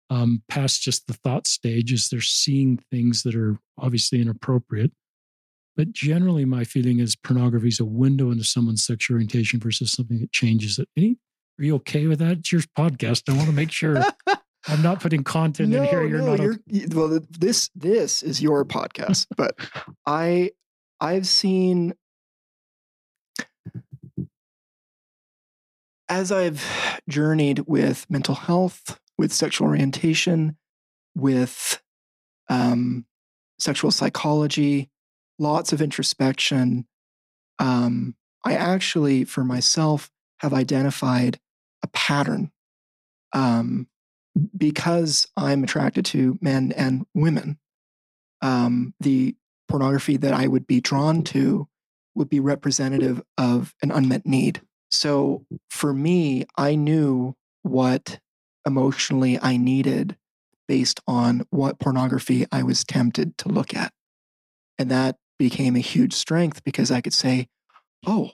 Um, past just the thought stage, is they're seeing things that are obviously inappropriate. But generally, my feeling is pornography is a window into someone's sexual orientation versus something that changes it. Any, are you okay with that? It's your podcast. I want to make sure I'm not putting content no, in here. You're no, not. You're, a- well, this this is your podcast. But I I've seen, as I've journeyed with mental health, with sexual orientation, with um, sexual psychology, lots of introspection. Um, I actually, for myself, have identified a pattern um, because I'm attracted to men and women. Um, the pornography that I would be drawn to would be representative of an unmet need. So for me, I knew what emotionally I needed based on what pornography I was tempted to look at. And that became a huge strength, because I could say, oh,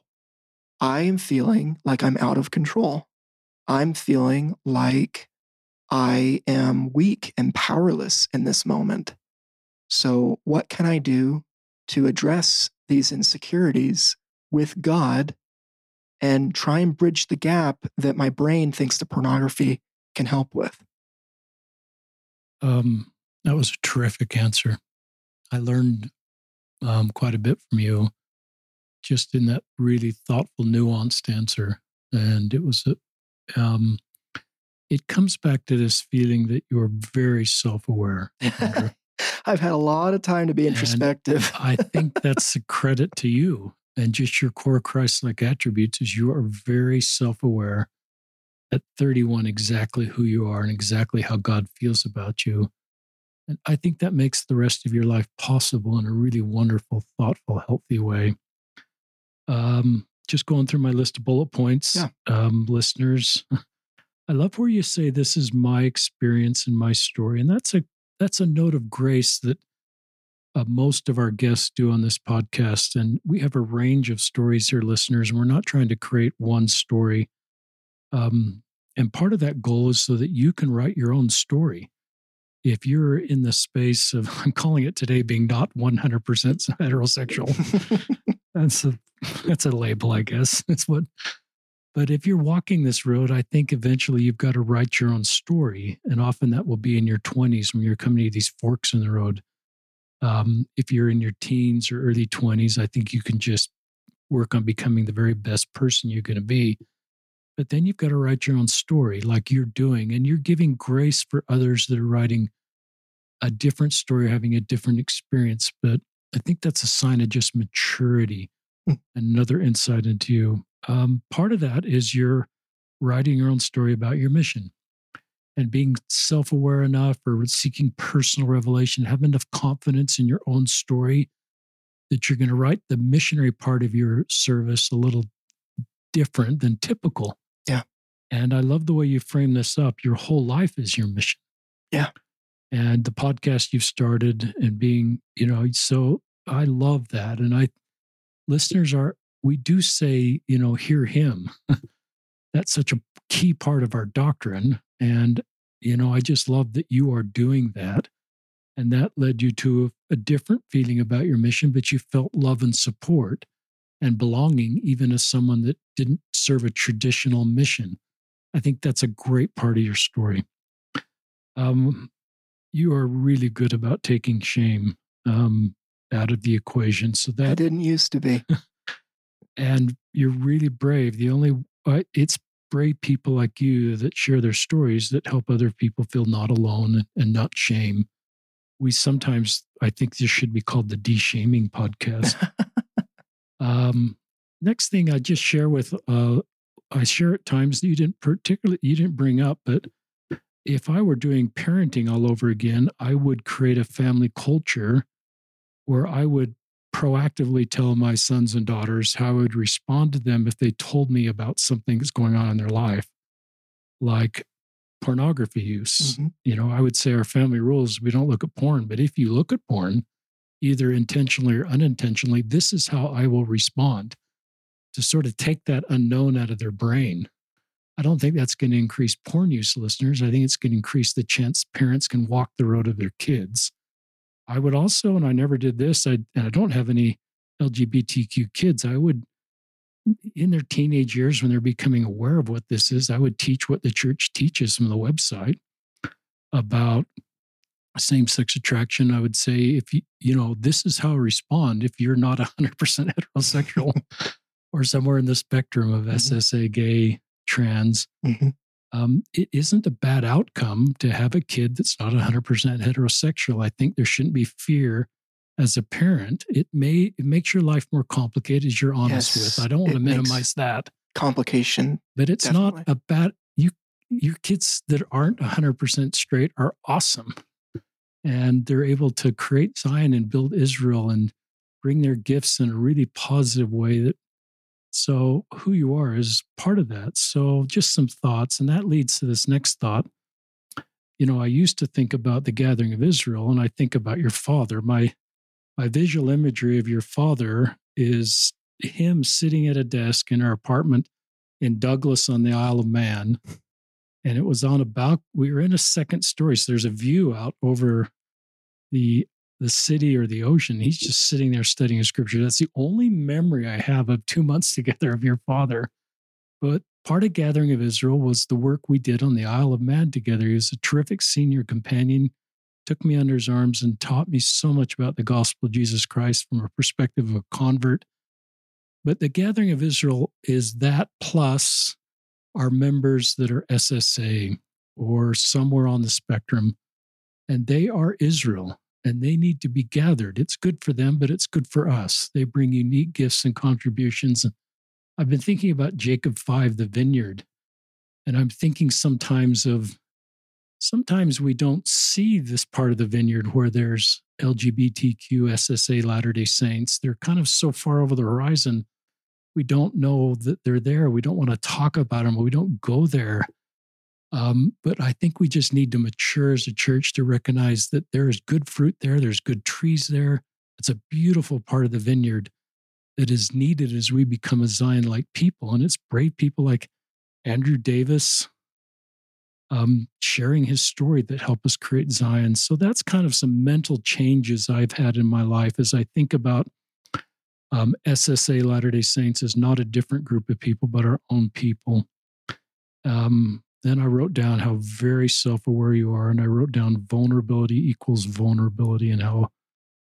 I am feeling like I'm out of control. I'm feeling like I am weak and powerless in this moment. So what can I do to address these insecurities with God and try and bridge the gap that my brain thinks to pornography can help with? Um, that was a terrific answer. I learned um, quite a bit from you just in that really thoughtful, nuanced answer. And it was, a, um, it comes back to this feeling that you're very self-aware. I've had a lot of time to be introspective. I think that's a credit to you and just your core Christ-like attributes, is you are very self-aware. At thirty-one, exactly who you are and exactly how God feels about you. And I think that makes the rest of your life possible in a really wonderful, thoughtful, healthy way. Um, just going through my list of bullet points, yeah. um, listeners, I love where you say, this is my experience and my story. And that's a, that's a note of grace that Uh, most of our guests do on this podcast. And we have a range of stories here, listeners, and we're not trying to create one story. Um, and part of that goal is so that you can write your own story. If you're in the space of, I'm calling it today, being not one hundred percent heterosexual, that's a that's a label, I guess. That's what But if you're walking this road, I think eventually you've got to write your own story. And often that will be in your twenties when you're coming to these forks in the road. Um, if you're in your teens or early twenties, I think you can just work on becoming the very best person you're going to be. But then you've got to write your own story like you're doing. And you're giving grace for others that are writing a different story, having a different experience. But I think that's a sign of just maturity, another insight into you. Um, part of that is you're writing your own story about your mission and being self-aware enough or seeking personal revelation, have enough confidence in your own story that you're going to write the missionary part of your service a little different than typical. Yeah. And I love the way you frame this up. Your whole life is your mission. Yeah. And the podcast you've started and being, you know, so I love that. And I, listeners are, we do say, you know, hear him. That's such a key part of our doctrine. And, you know, I just love that you are doing that. And that led you to a different feeling about your mission, but you felt love and support and belonging, even as someone that didn't serve a traditional mission. I think that's a great part of your story. Um, you are really good about taking shame um, out of the equation. So that I didn't used to be. And you're really brave. The only, uh, it's brave people like you that share their stories that help other people feel not alone and not shame. We sometimes, I think this should be called the de-shaming podcast. um, next thing I just share with, uh, I share at times that you didn't particularly, you didn't bring up, but if I were doing parenting all over again, I would create a family culture where I would proactively tell my sons and daughters how I would respond to them if they told me about something that's going on in their life, like pornography use. Mm-hmm. You know, I would say our family rules, we don't look at porn, but if you look at porn, either intentionally or unintentionally, this is how I will respond, to sort of take that unknown out of their brain. I don't think that's going to increase porn use, listeners. I think it's going to increase the chance parents can walk the road of their kids. I would also, and I never did this, I, and I don't have any L G B T Q kids, I would, in their teenage years when they're becoming aware of what this is, I would teach what the church teaches from the website about same-sex attraction. I would say, if you, you know, this is how I respond if you're not one hundred percent heterosexual or somewhere in the spectrum of mm-hmm. S S A, gay, trans. Mm-hmm. Um, it isn't a bad outcome to have a kid that's not one hundred percent heterosexual. I think there shouldn't be fear as a parent. It may it makes your life more complicated as you're honest yes, with. I don't want to minimize that. Complication. But it's definitely not a bad... You, your kids that aren't one hundred percent straight are awesome. And they're able to create Zion and build Israel and bring their gifts in a really positive way that... So who you are is part of that. So just some thoughts. And that leads to this next thought. You know, I used to think about the gathering of Israel, and I think about your father. My my visual imagery of your father is him sitting at a desk in our apartment in Douglas on the Isle of Man. And it was on a balcony. We were in a second story. So there's a view out over the the city or the ocean. He's just sitting there studying scripture. That's the only memory I have of two months together of your father. But part of Gathering of Israel was the work we did on the Isle of Man together. He was a terrific senior companion, took me under his arms and taught me so much about the gospel of Jesus Christ from a perspective of a convert. But the Gathering of Israel is that plus our members that are S S A or somewhere on the spectrum, and they are Israel. And they need to be gathered. It's good for them, but it's good for us. They bring unique gifts and contributions. I've been thinking about Jacob five, the vineyard. And I'm thinking sometimes of, sometimes we don't see this part of the vineyard where there's L G B T Q, S S A, Latter-day Saints. They're kind of so far over the horizon. We don't know that they're there. We don't want to talk about them. We don't go there. Um, but I think we just need to mature as a church to recognize that there is good fruit there. There's good trees there. It's a beautiful part of the vineyard that is needed as we become a Zion-like people. And it's brave people like Andrew Davis um, sharing his story that help us create Zion. So that's kind of some mental changes I've had in my life as I think about Um, S S A, Latter-day Saints, is not a different group of people, but our own people. Um, then I wrote down how very self-aware you are, and I wrote down vulnerability equals vulnerability, and how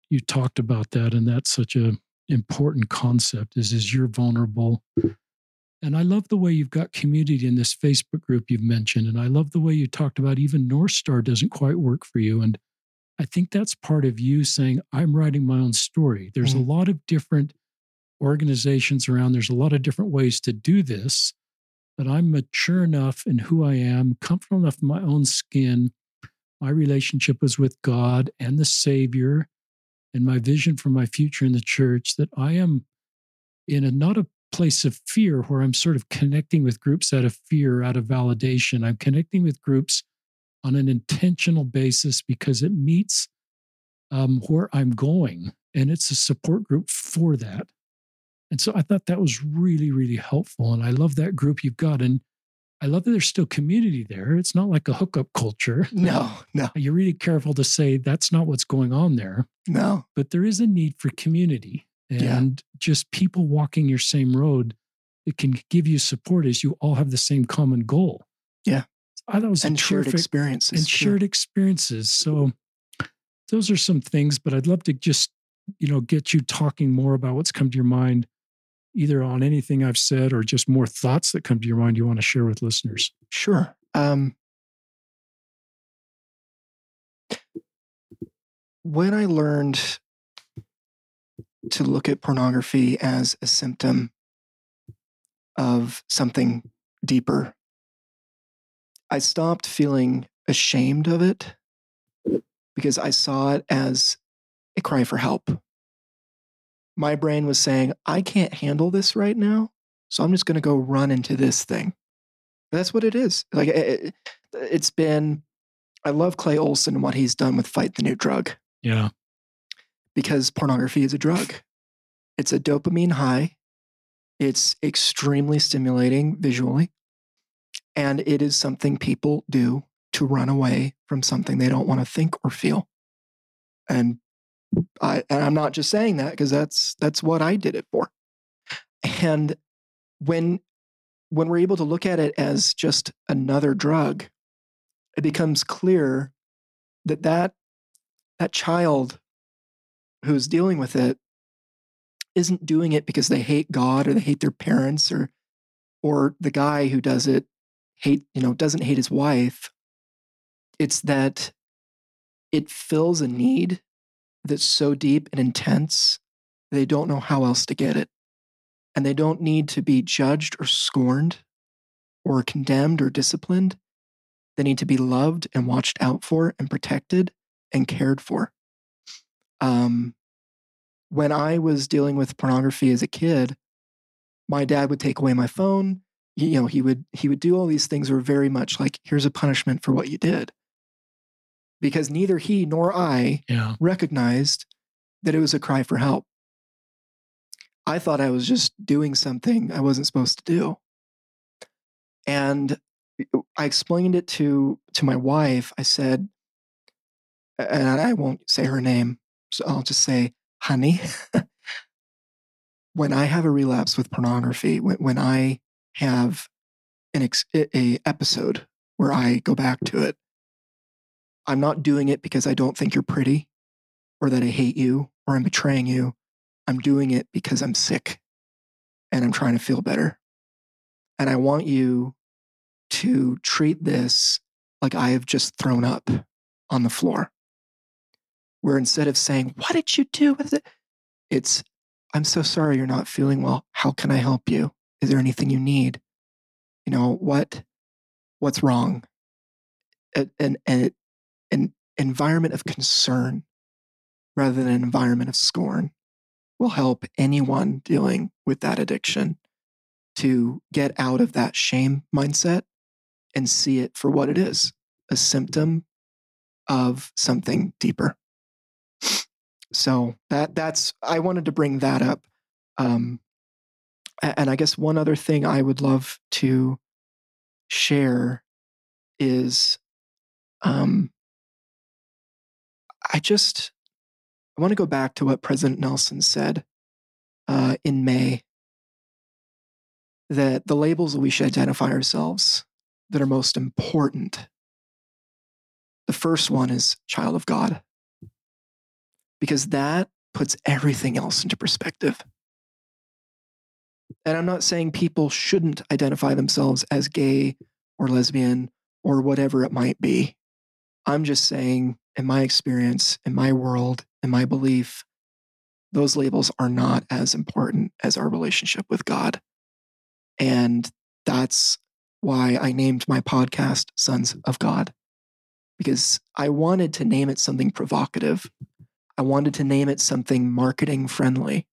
you talked about that, and that's such an important concept, is, is you're vulnerable. And I love the way you've got community in this Facebook group you've mentioned, and I love the way you talked about even North Star doesn't quite work for you, and I think that's part of you saying, I'm writing my own story. There's mm-hmm. a lot of different organizations around. There's a lot of different ways to do this, but I'm mature enough in who I am, comfortable enough in my own skin. My relationship is with God and the Savior and my vision for my future in the church, that I am in a, not a place of fear where I'm sort of connecting with groups out of fear, out of validation. I'm connecting with groups on an intentional basis because it meets um, where I'm going, and it's a support group for that. And so I thought that was really, really helpful. And I love that group you've got. And I love that there's still community there. It's not like a hookup culture. No, no. You're really careful to say that's not what's going on there. No. But there is a need for community and yeah. just people walking your same road. It can give you support as you all have the same common goal. Yeah. I thought it was and terrific, shared experiences. And shared yeah. experiences. So those are some things, but I'd love to just, you know, get you talking more about what's come to your mind, either on anything I've said or just more thoughts that come to your mind you want to share with listeners. Sure. Um, when I learned to look at pornography as a symptom of something deeper, I stopped feeling ashamed of it because I saw it as a cry for help. My brain was saying, I can't handle this right now, so I'm just going to go run into this thing. That's what it is. Like it, it's been, I love Clay Olson and what he's done with Fight the New Drug. Yeah. Because pornography is a drug. It's a dopamine high. It's extremely stimulating visually. And it is something people do to run away from something they don't want to think or feel. And, I, and I'm not just saying that because that's that's what I did it for. And when when we're able to look at it as just another drug, it becomes clear that that, that child who's dealing with it isn't doing it because they hate God or they hate their parents or or the guy who does it. Hate, you know, doesn't hate his wife. It's that it fills a need that's so deep and intense, they don't know how else to get it. And they don't need to be judged or scorned or condemned or disciplined. They need to be loved and watched out for and protected and cared for. Um, when I was dealing with pornography as a kid, my dad would take away my phone. You know, he would he would do all these things that were very much like, here's a punishment for what you did. Because neither he nor I yeah. recognized that it was a cry for help. I thought I was just doing something I wasn't supposed to do. And I explained it to, to my wife. I said, and I won't say her name, so I'll just say, honey, when I have a relapse with pornography, when, when I have an ex- a episode where I go back to it, I'm not doing it because I don't think you're pretty or that I hate you or I'm betraying you. I'm doing it because I'm sick and I'm trying to feel better. And I want you to treat this like I have just thrown up on the floor. Where instead of saying, what did you do with it? It's, I'm so sorry you're not feeling well. How can I help you? Is there anything you need? You know, what, what's wrong? An, an, an environment of concern rather than an environment of scorn will help anyone dealing with that addiction to get out of that shame mindset and see it for what it is, a symptom of something deeper. So that that's, I wanted to bring that up. Um, And I guess one other thing I would love to share is um, I just I want to go back to what President Nelson said uh, in May that the labels that we should identify ourselves that are most important, the first one is child of God, because that puts everything else into perspective. And I'm not saying people shouldn't identify themselves as gay or lesbian or whatever it might be. I'm just saying, in my experience, in my world, in my belief, those labels are not as important as our relationship with God. And that's why I named my podcast Sons of God, because I wanted to name it something provocative. I wanted to name it something marketing friendly.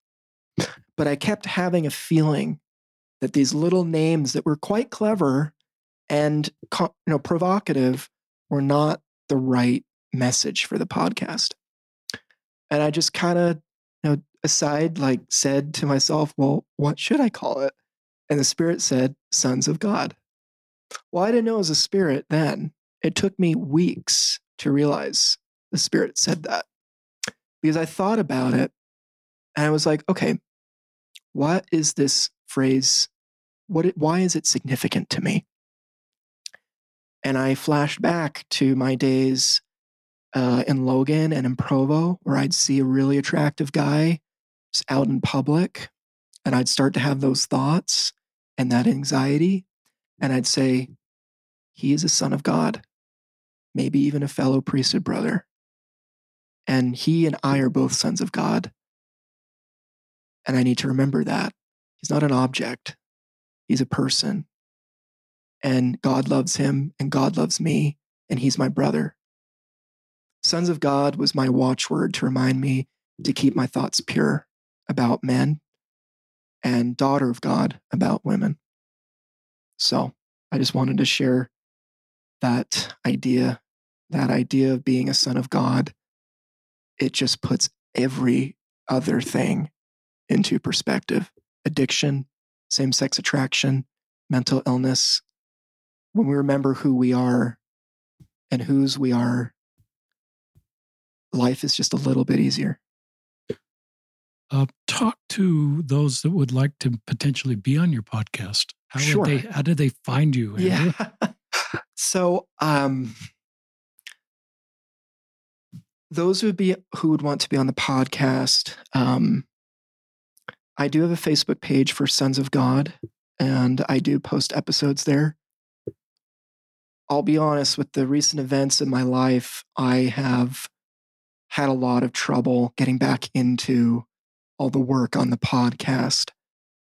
But I kept having a feeling that these little names that were quite clever and, you know, provocative were not the right message for the podcast. And I just kind of, you know, aside, like said to myself, well, what should I call it? And the Spirit said, Sons of God. Well, I didn't know it was a Spirit then. It took me weeks to realize the Spirit said that, because I thought about it and I was like, okay, what is this phrase? What? It, why is it significant to me? And I flashed back to my days uh, in Logan and in Provo, where I'd see a really attractive guy just out in public, and I'd start to have those thoughts and that anxiety. And I'd say, he is a son of God, maybe even a fellow priesthood brother. And he and I are both sons of God. And I need to remember that. He's not an object. He's a person. And God loves him, and God loves me, and he's my brother. Sons of God was my watchword to remind me to keep my thoughts pure about men, and daughter of God about women. So I just wanted to share that idea, that idea of being a son of God. It just puts every other thing into perspective. Addiction, same-sex attraction, mental illness. When we remember who we are and whose we are, life is just a little bit easier. Uh, talk to those that would like to potentially be on your podcast. How sure. Did they, how did they find you, Andrew? Yeah. So, um, those would be who would want to be on the podcast. Um, I do have a Facebook page for Sons of God, and I do post episodes there. I'll be honest, with the recent events in my life, I have had a lot of trouble getting back into all the work on the podcast,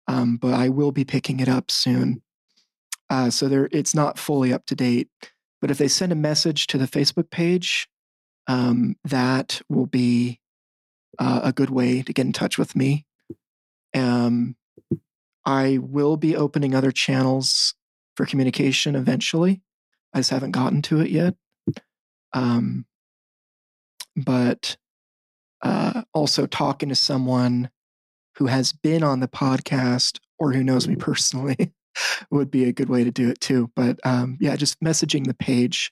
um, but I will be picking it up soon. Uh, so there, it's not fully up to date, but if they send a message to the Facebook page, um, that will be uh, a good way to get in touch with me. Um, I will be opening other channels for communication eventually. I just haven't gotten to it yet. Um, but Uh, also talking to someone who has been on the podcast or who knows me personally would be a good way to do it too. But um, yeah, just messaging the page.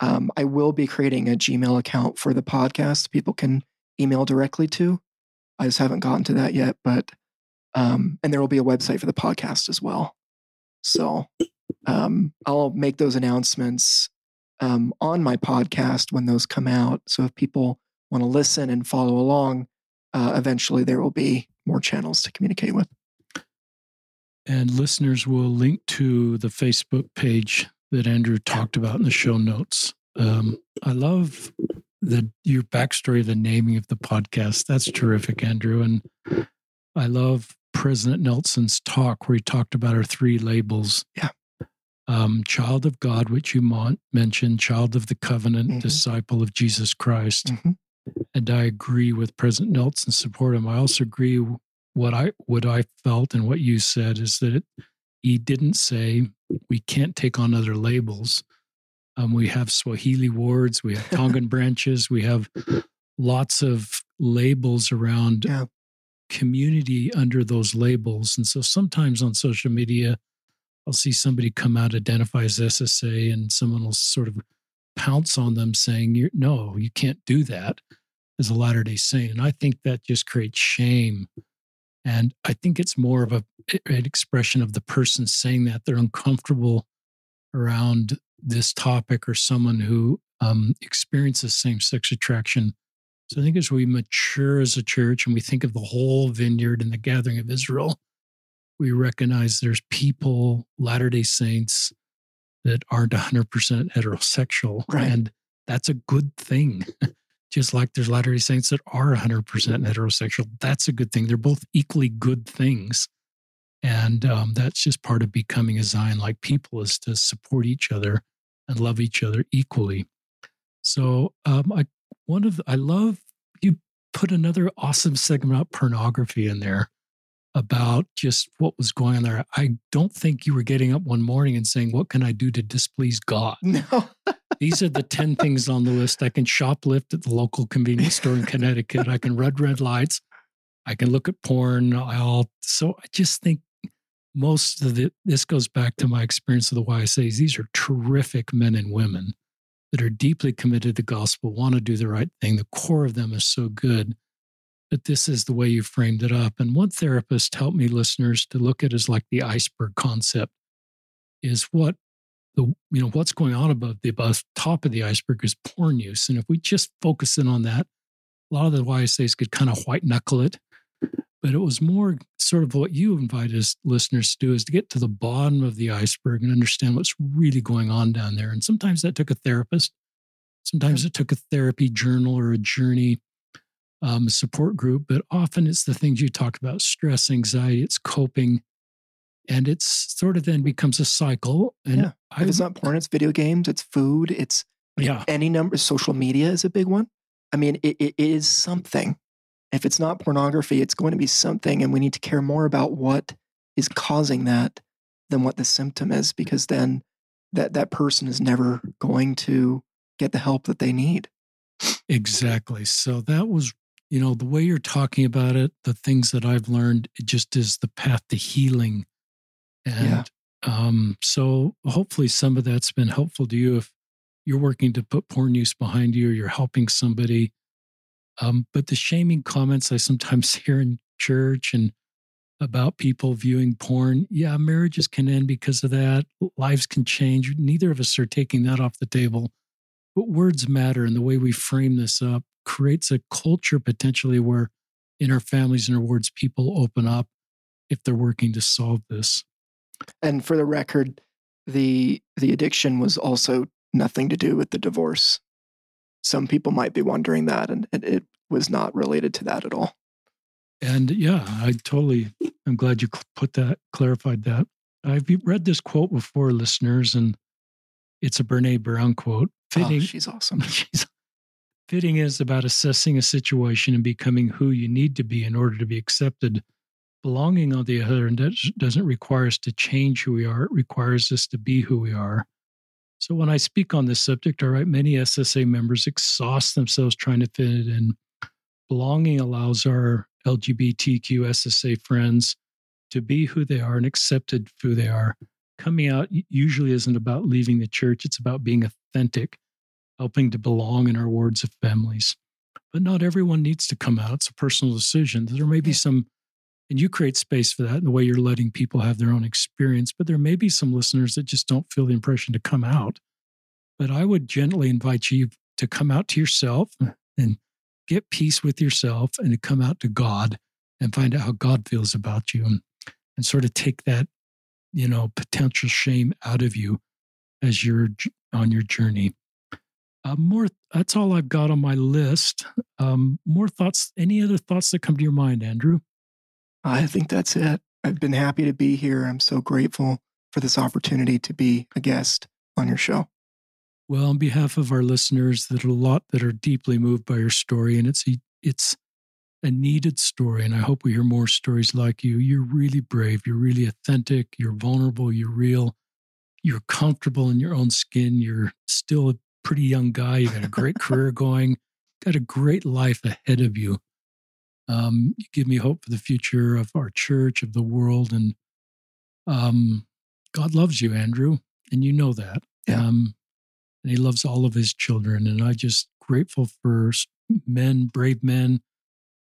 Um, I will be creating a Gmail account for the podcast. People can email directly to. I just haven't gotten to that yet, but, um, and there will be a website for the podcast as well. So um, I'll make those announcements um, on my podcast when those come out. So if people want to listen and follow along, uh, eventually there will be more channels to communicate with. And listeners will link to the Facebook page that Andrew talked about in the show notes. Um, I love the your backstory, the naming of the podcast. That's terrific, Andrew. And I love President Nelson's talk where he talked about our three labels. Yeah. Um, child of God, which you mentioned, child of the covenant, mm-hmm. disciple of Jesus Christ. Mm-hmm. And I agree with President Nelson, support him. I also agree what I what I felt and what you said is that it, he didn't say we can't take on other labels. Um, we have Swahili wards, we have Tongan branches, we have lots of labels around yeah. community under those labels. And so sometimes on social media, I'll see somebody come out, identify as S S A, and someone will sort of pounce on them saying, You're, no, you can't do that as a Latter-day Saint. And I think that just creates shame And I think it's more of a, an expression of the person saying that they're uncomfortable around this topic or someone who um, experiences same-sex attraction. So I think as we mature as a church and we think of the whole vineyard and the gathering of Israel, we recognize there's people, Latter-day Saints, that aren't one hundred percent heterosexual. Right. And that's a good thing. Just like there's Latter-day Saints that are one hundred percent heterosexual. That's a good thing. They're both equally good things. And um, that's just part of becoming a Zion-like people, is to support each other and love each other equally. So um, I one of the, I love you put another awesome segment about pornography in there, about just what was going on there. I don't think you were getting up one morning and saying, what can I do to displease God? No. These are the ten things on the list. I can shoplift at the local convenience store in Connecticut. I can run red lights. I can look at porn. I'll, so I just think most of the, this goes back to my experience of the Y S As. These are terrific men and women that are deeply committed to the gospel, want to do the right thing. The core of them is so good. But this is the way you framed it up. And one therapist helped me, listeners, to look at is like the iceberg concept, is what the, you know, what's going on above the above top of the iceberg is porn use. And if we just focus in on that, a lot of the Y S As could kind of white knuckle it. But it was more sort of what you invite us listeners to do, is to get to the bottom of the iceberg and understand what's really going on down there. And sometimes that took a therapist. Sometimes it took a therapy journal or a journey Um, support group, but often it's the things you talk about, stress, anxiety, it's coping, and it's sort of then becomes a cycle. And yeah. I, if it's not porn, it's video games, it's food, it's yeah. any number, social media is a big one. I mean, it, it is something. If it's not pornography, it's going to be something, and we need to care more about what is causing that than what the symptom is, because then that, that person is never going to get the help that they need. Exactly. So that was You know, the way you're talking about it, the things that I've learned, it just is the path to healing. And yeah. um, so hopefully some of that's been helpful to you if you're working to put porn use behind you or you're helping somebody. Um, but the shaming comments I sometimes hear in church and about people viewing porn, yeah, marriages can end because of that. Lives can change. Neither of us are taking that off the table. But words matter, and the way we frame this up creates a culture potentially where in our families and our wards, people open up if they're working to solve this. And for the record, the the addiction was also nothing to do with the divorce. Some people might be wondering that, and it, it was not related to that at all. And yeah, I totally, I'm glad you put that, clarified that. I've read this quote before, listeners, and it's a Brene Brown quote. Fitting, oh, she's awesome. She's Fitting is about assessing a situation and becoming who you need to be in order to be accepted. Belonging, on the other hand, doesn't require us to change who we are. It requires us to be who we are. So when I speak on this subject, I write, many S S A members exhaust themselves trying to fit it in. Belonging allows our L G B T Q S S A friends to be who they are and accepted for who they are. Coming out usually isn't about leaving the church. It's about being authentic, helping to belong in our wards of families. But not everyone needs to come out. It's a personal decision. There may be some, and you create space for that in the way you're letting people have their own experience, but there may be some listeners that just don't feel the impression to come out. But I would gently invite you to come out to yourself and get peace with yourself and to come out to God and find out how God feels about you, and, and sort of take that, you know, potential shame out of you as you're on your journey. Uh, more. That's all I've got on my list. Um, more thoughts. Any other thoughts that come to your mind, Andrew? I think that's it. I've been happy to be here. I'm so grateful for this opportunity to be a guest on your show. Well, on behalf of our listeners, that are a lot that are deeply moved by your story, and it's a, it's a needed story, and I hope we hear more stories like you. You're really brave. You're really authentic. You're vulnerable. You're real. You're comfortable in your own skin. You're still a pretty young guy. You've got a great career going, got a great life ahead of you. Um, you give me hope for the future of our church, of the world. And um, God loves you, Andrew, and you know that. Yeah. Um, and he loves all of his children. And I'm just grateful for men, brave men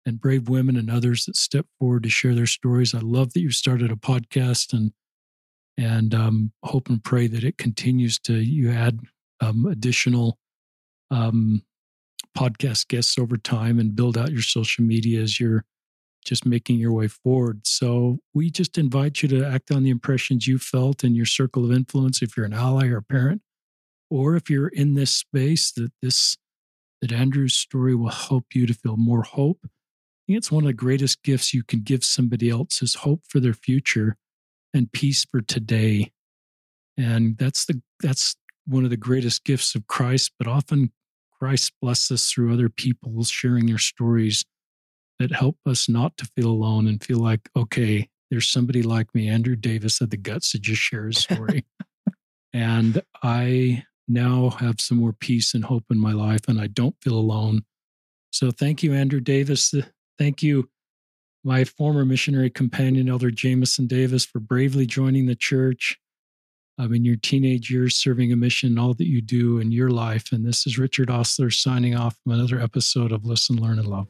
and brave women and others that step forward to share their stories. I love that you started a podcast, and and um, hope and pray that it continues to, you add um, additional um, podcast guests over time and build out your social media as you're just making your way forward. So we just invite you to act on the impressions you felt in your circle of influence, if you're an ally or a parent, or if you're in this space, that this, that Andrew's story will help you to feel more hope. I think it's one of the greatest gifts you can give somebody else is hope for their future and peace for today. And that's the that's one of the greatest gifts of Christ, but often Christ blesses us through other people sharing their stories that help us not to feel alone and feel like, okay, there's somebody like me. Andrew Davis had the guts to just share his story. And I now have some more peace and hope in my life, and I don't feel alone. So thank you, Andrew Davis. Thank you, my former missionary companion, Elder Jamison Davis, for bravely joining the church um, in your teenage years, serving a mission, all that you do in your life. And this is Richard Ostler signing off from another episode of Listen, Learn, and Love.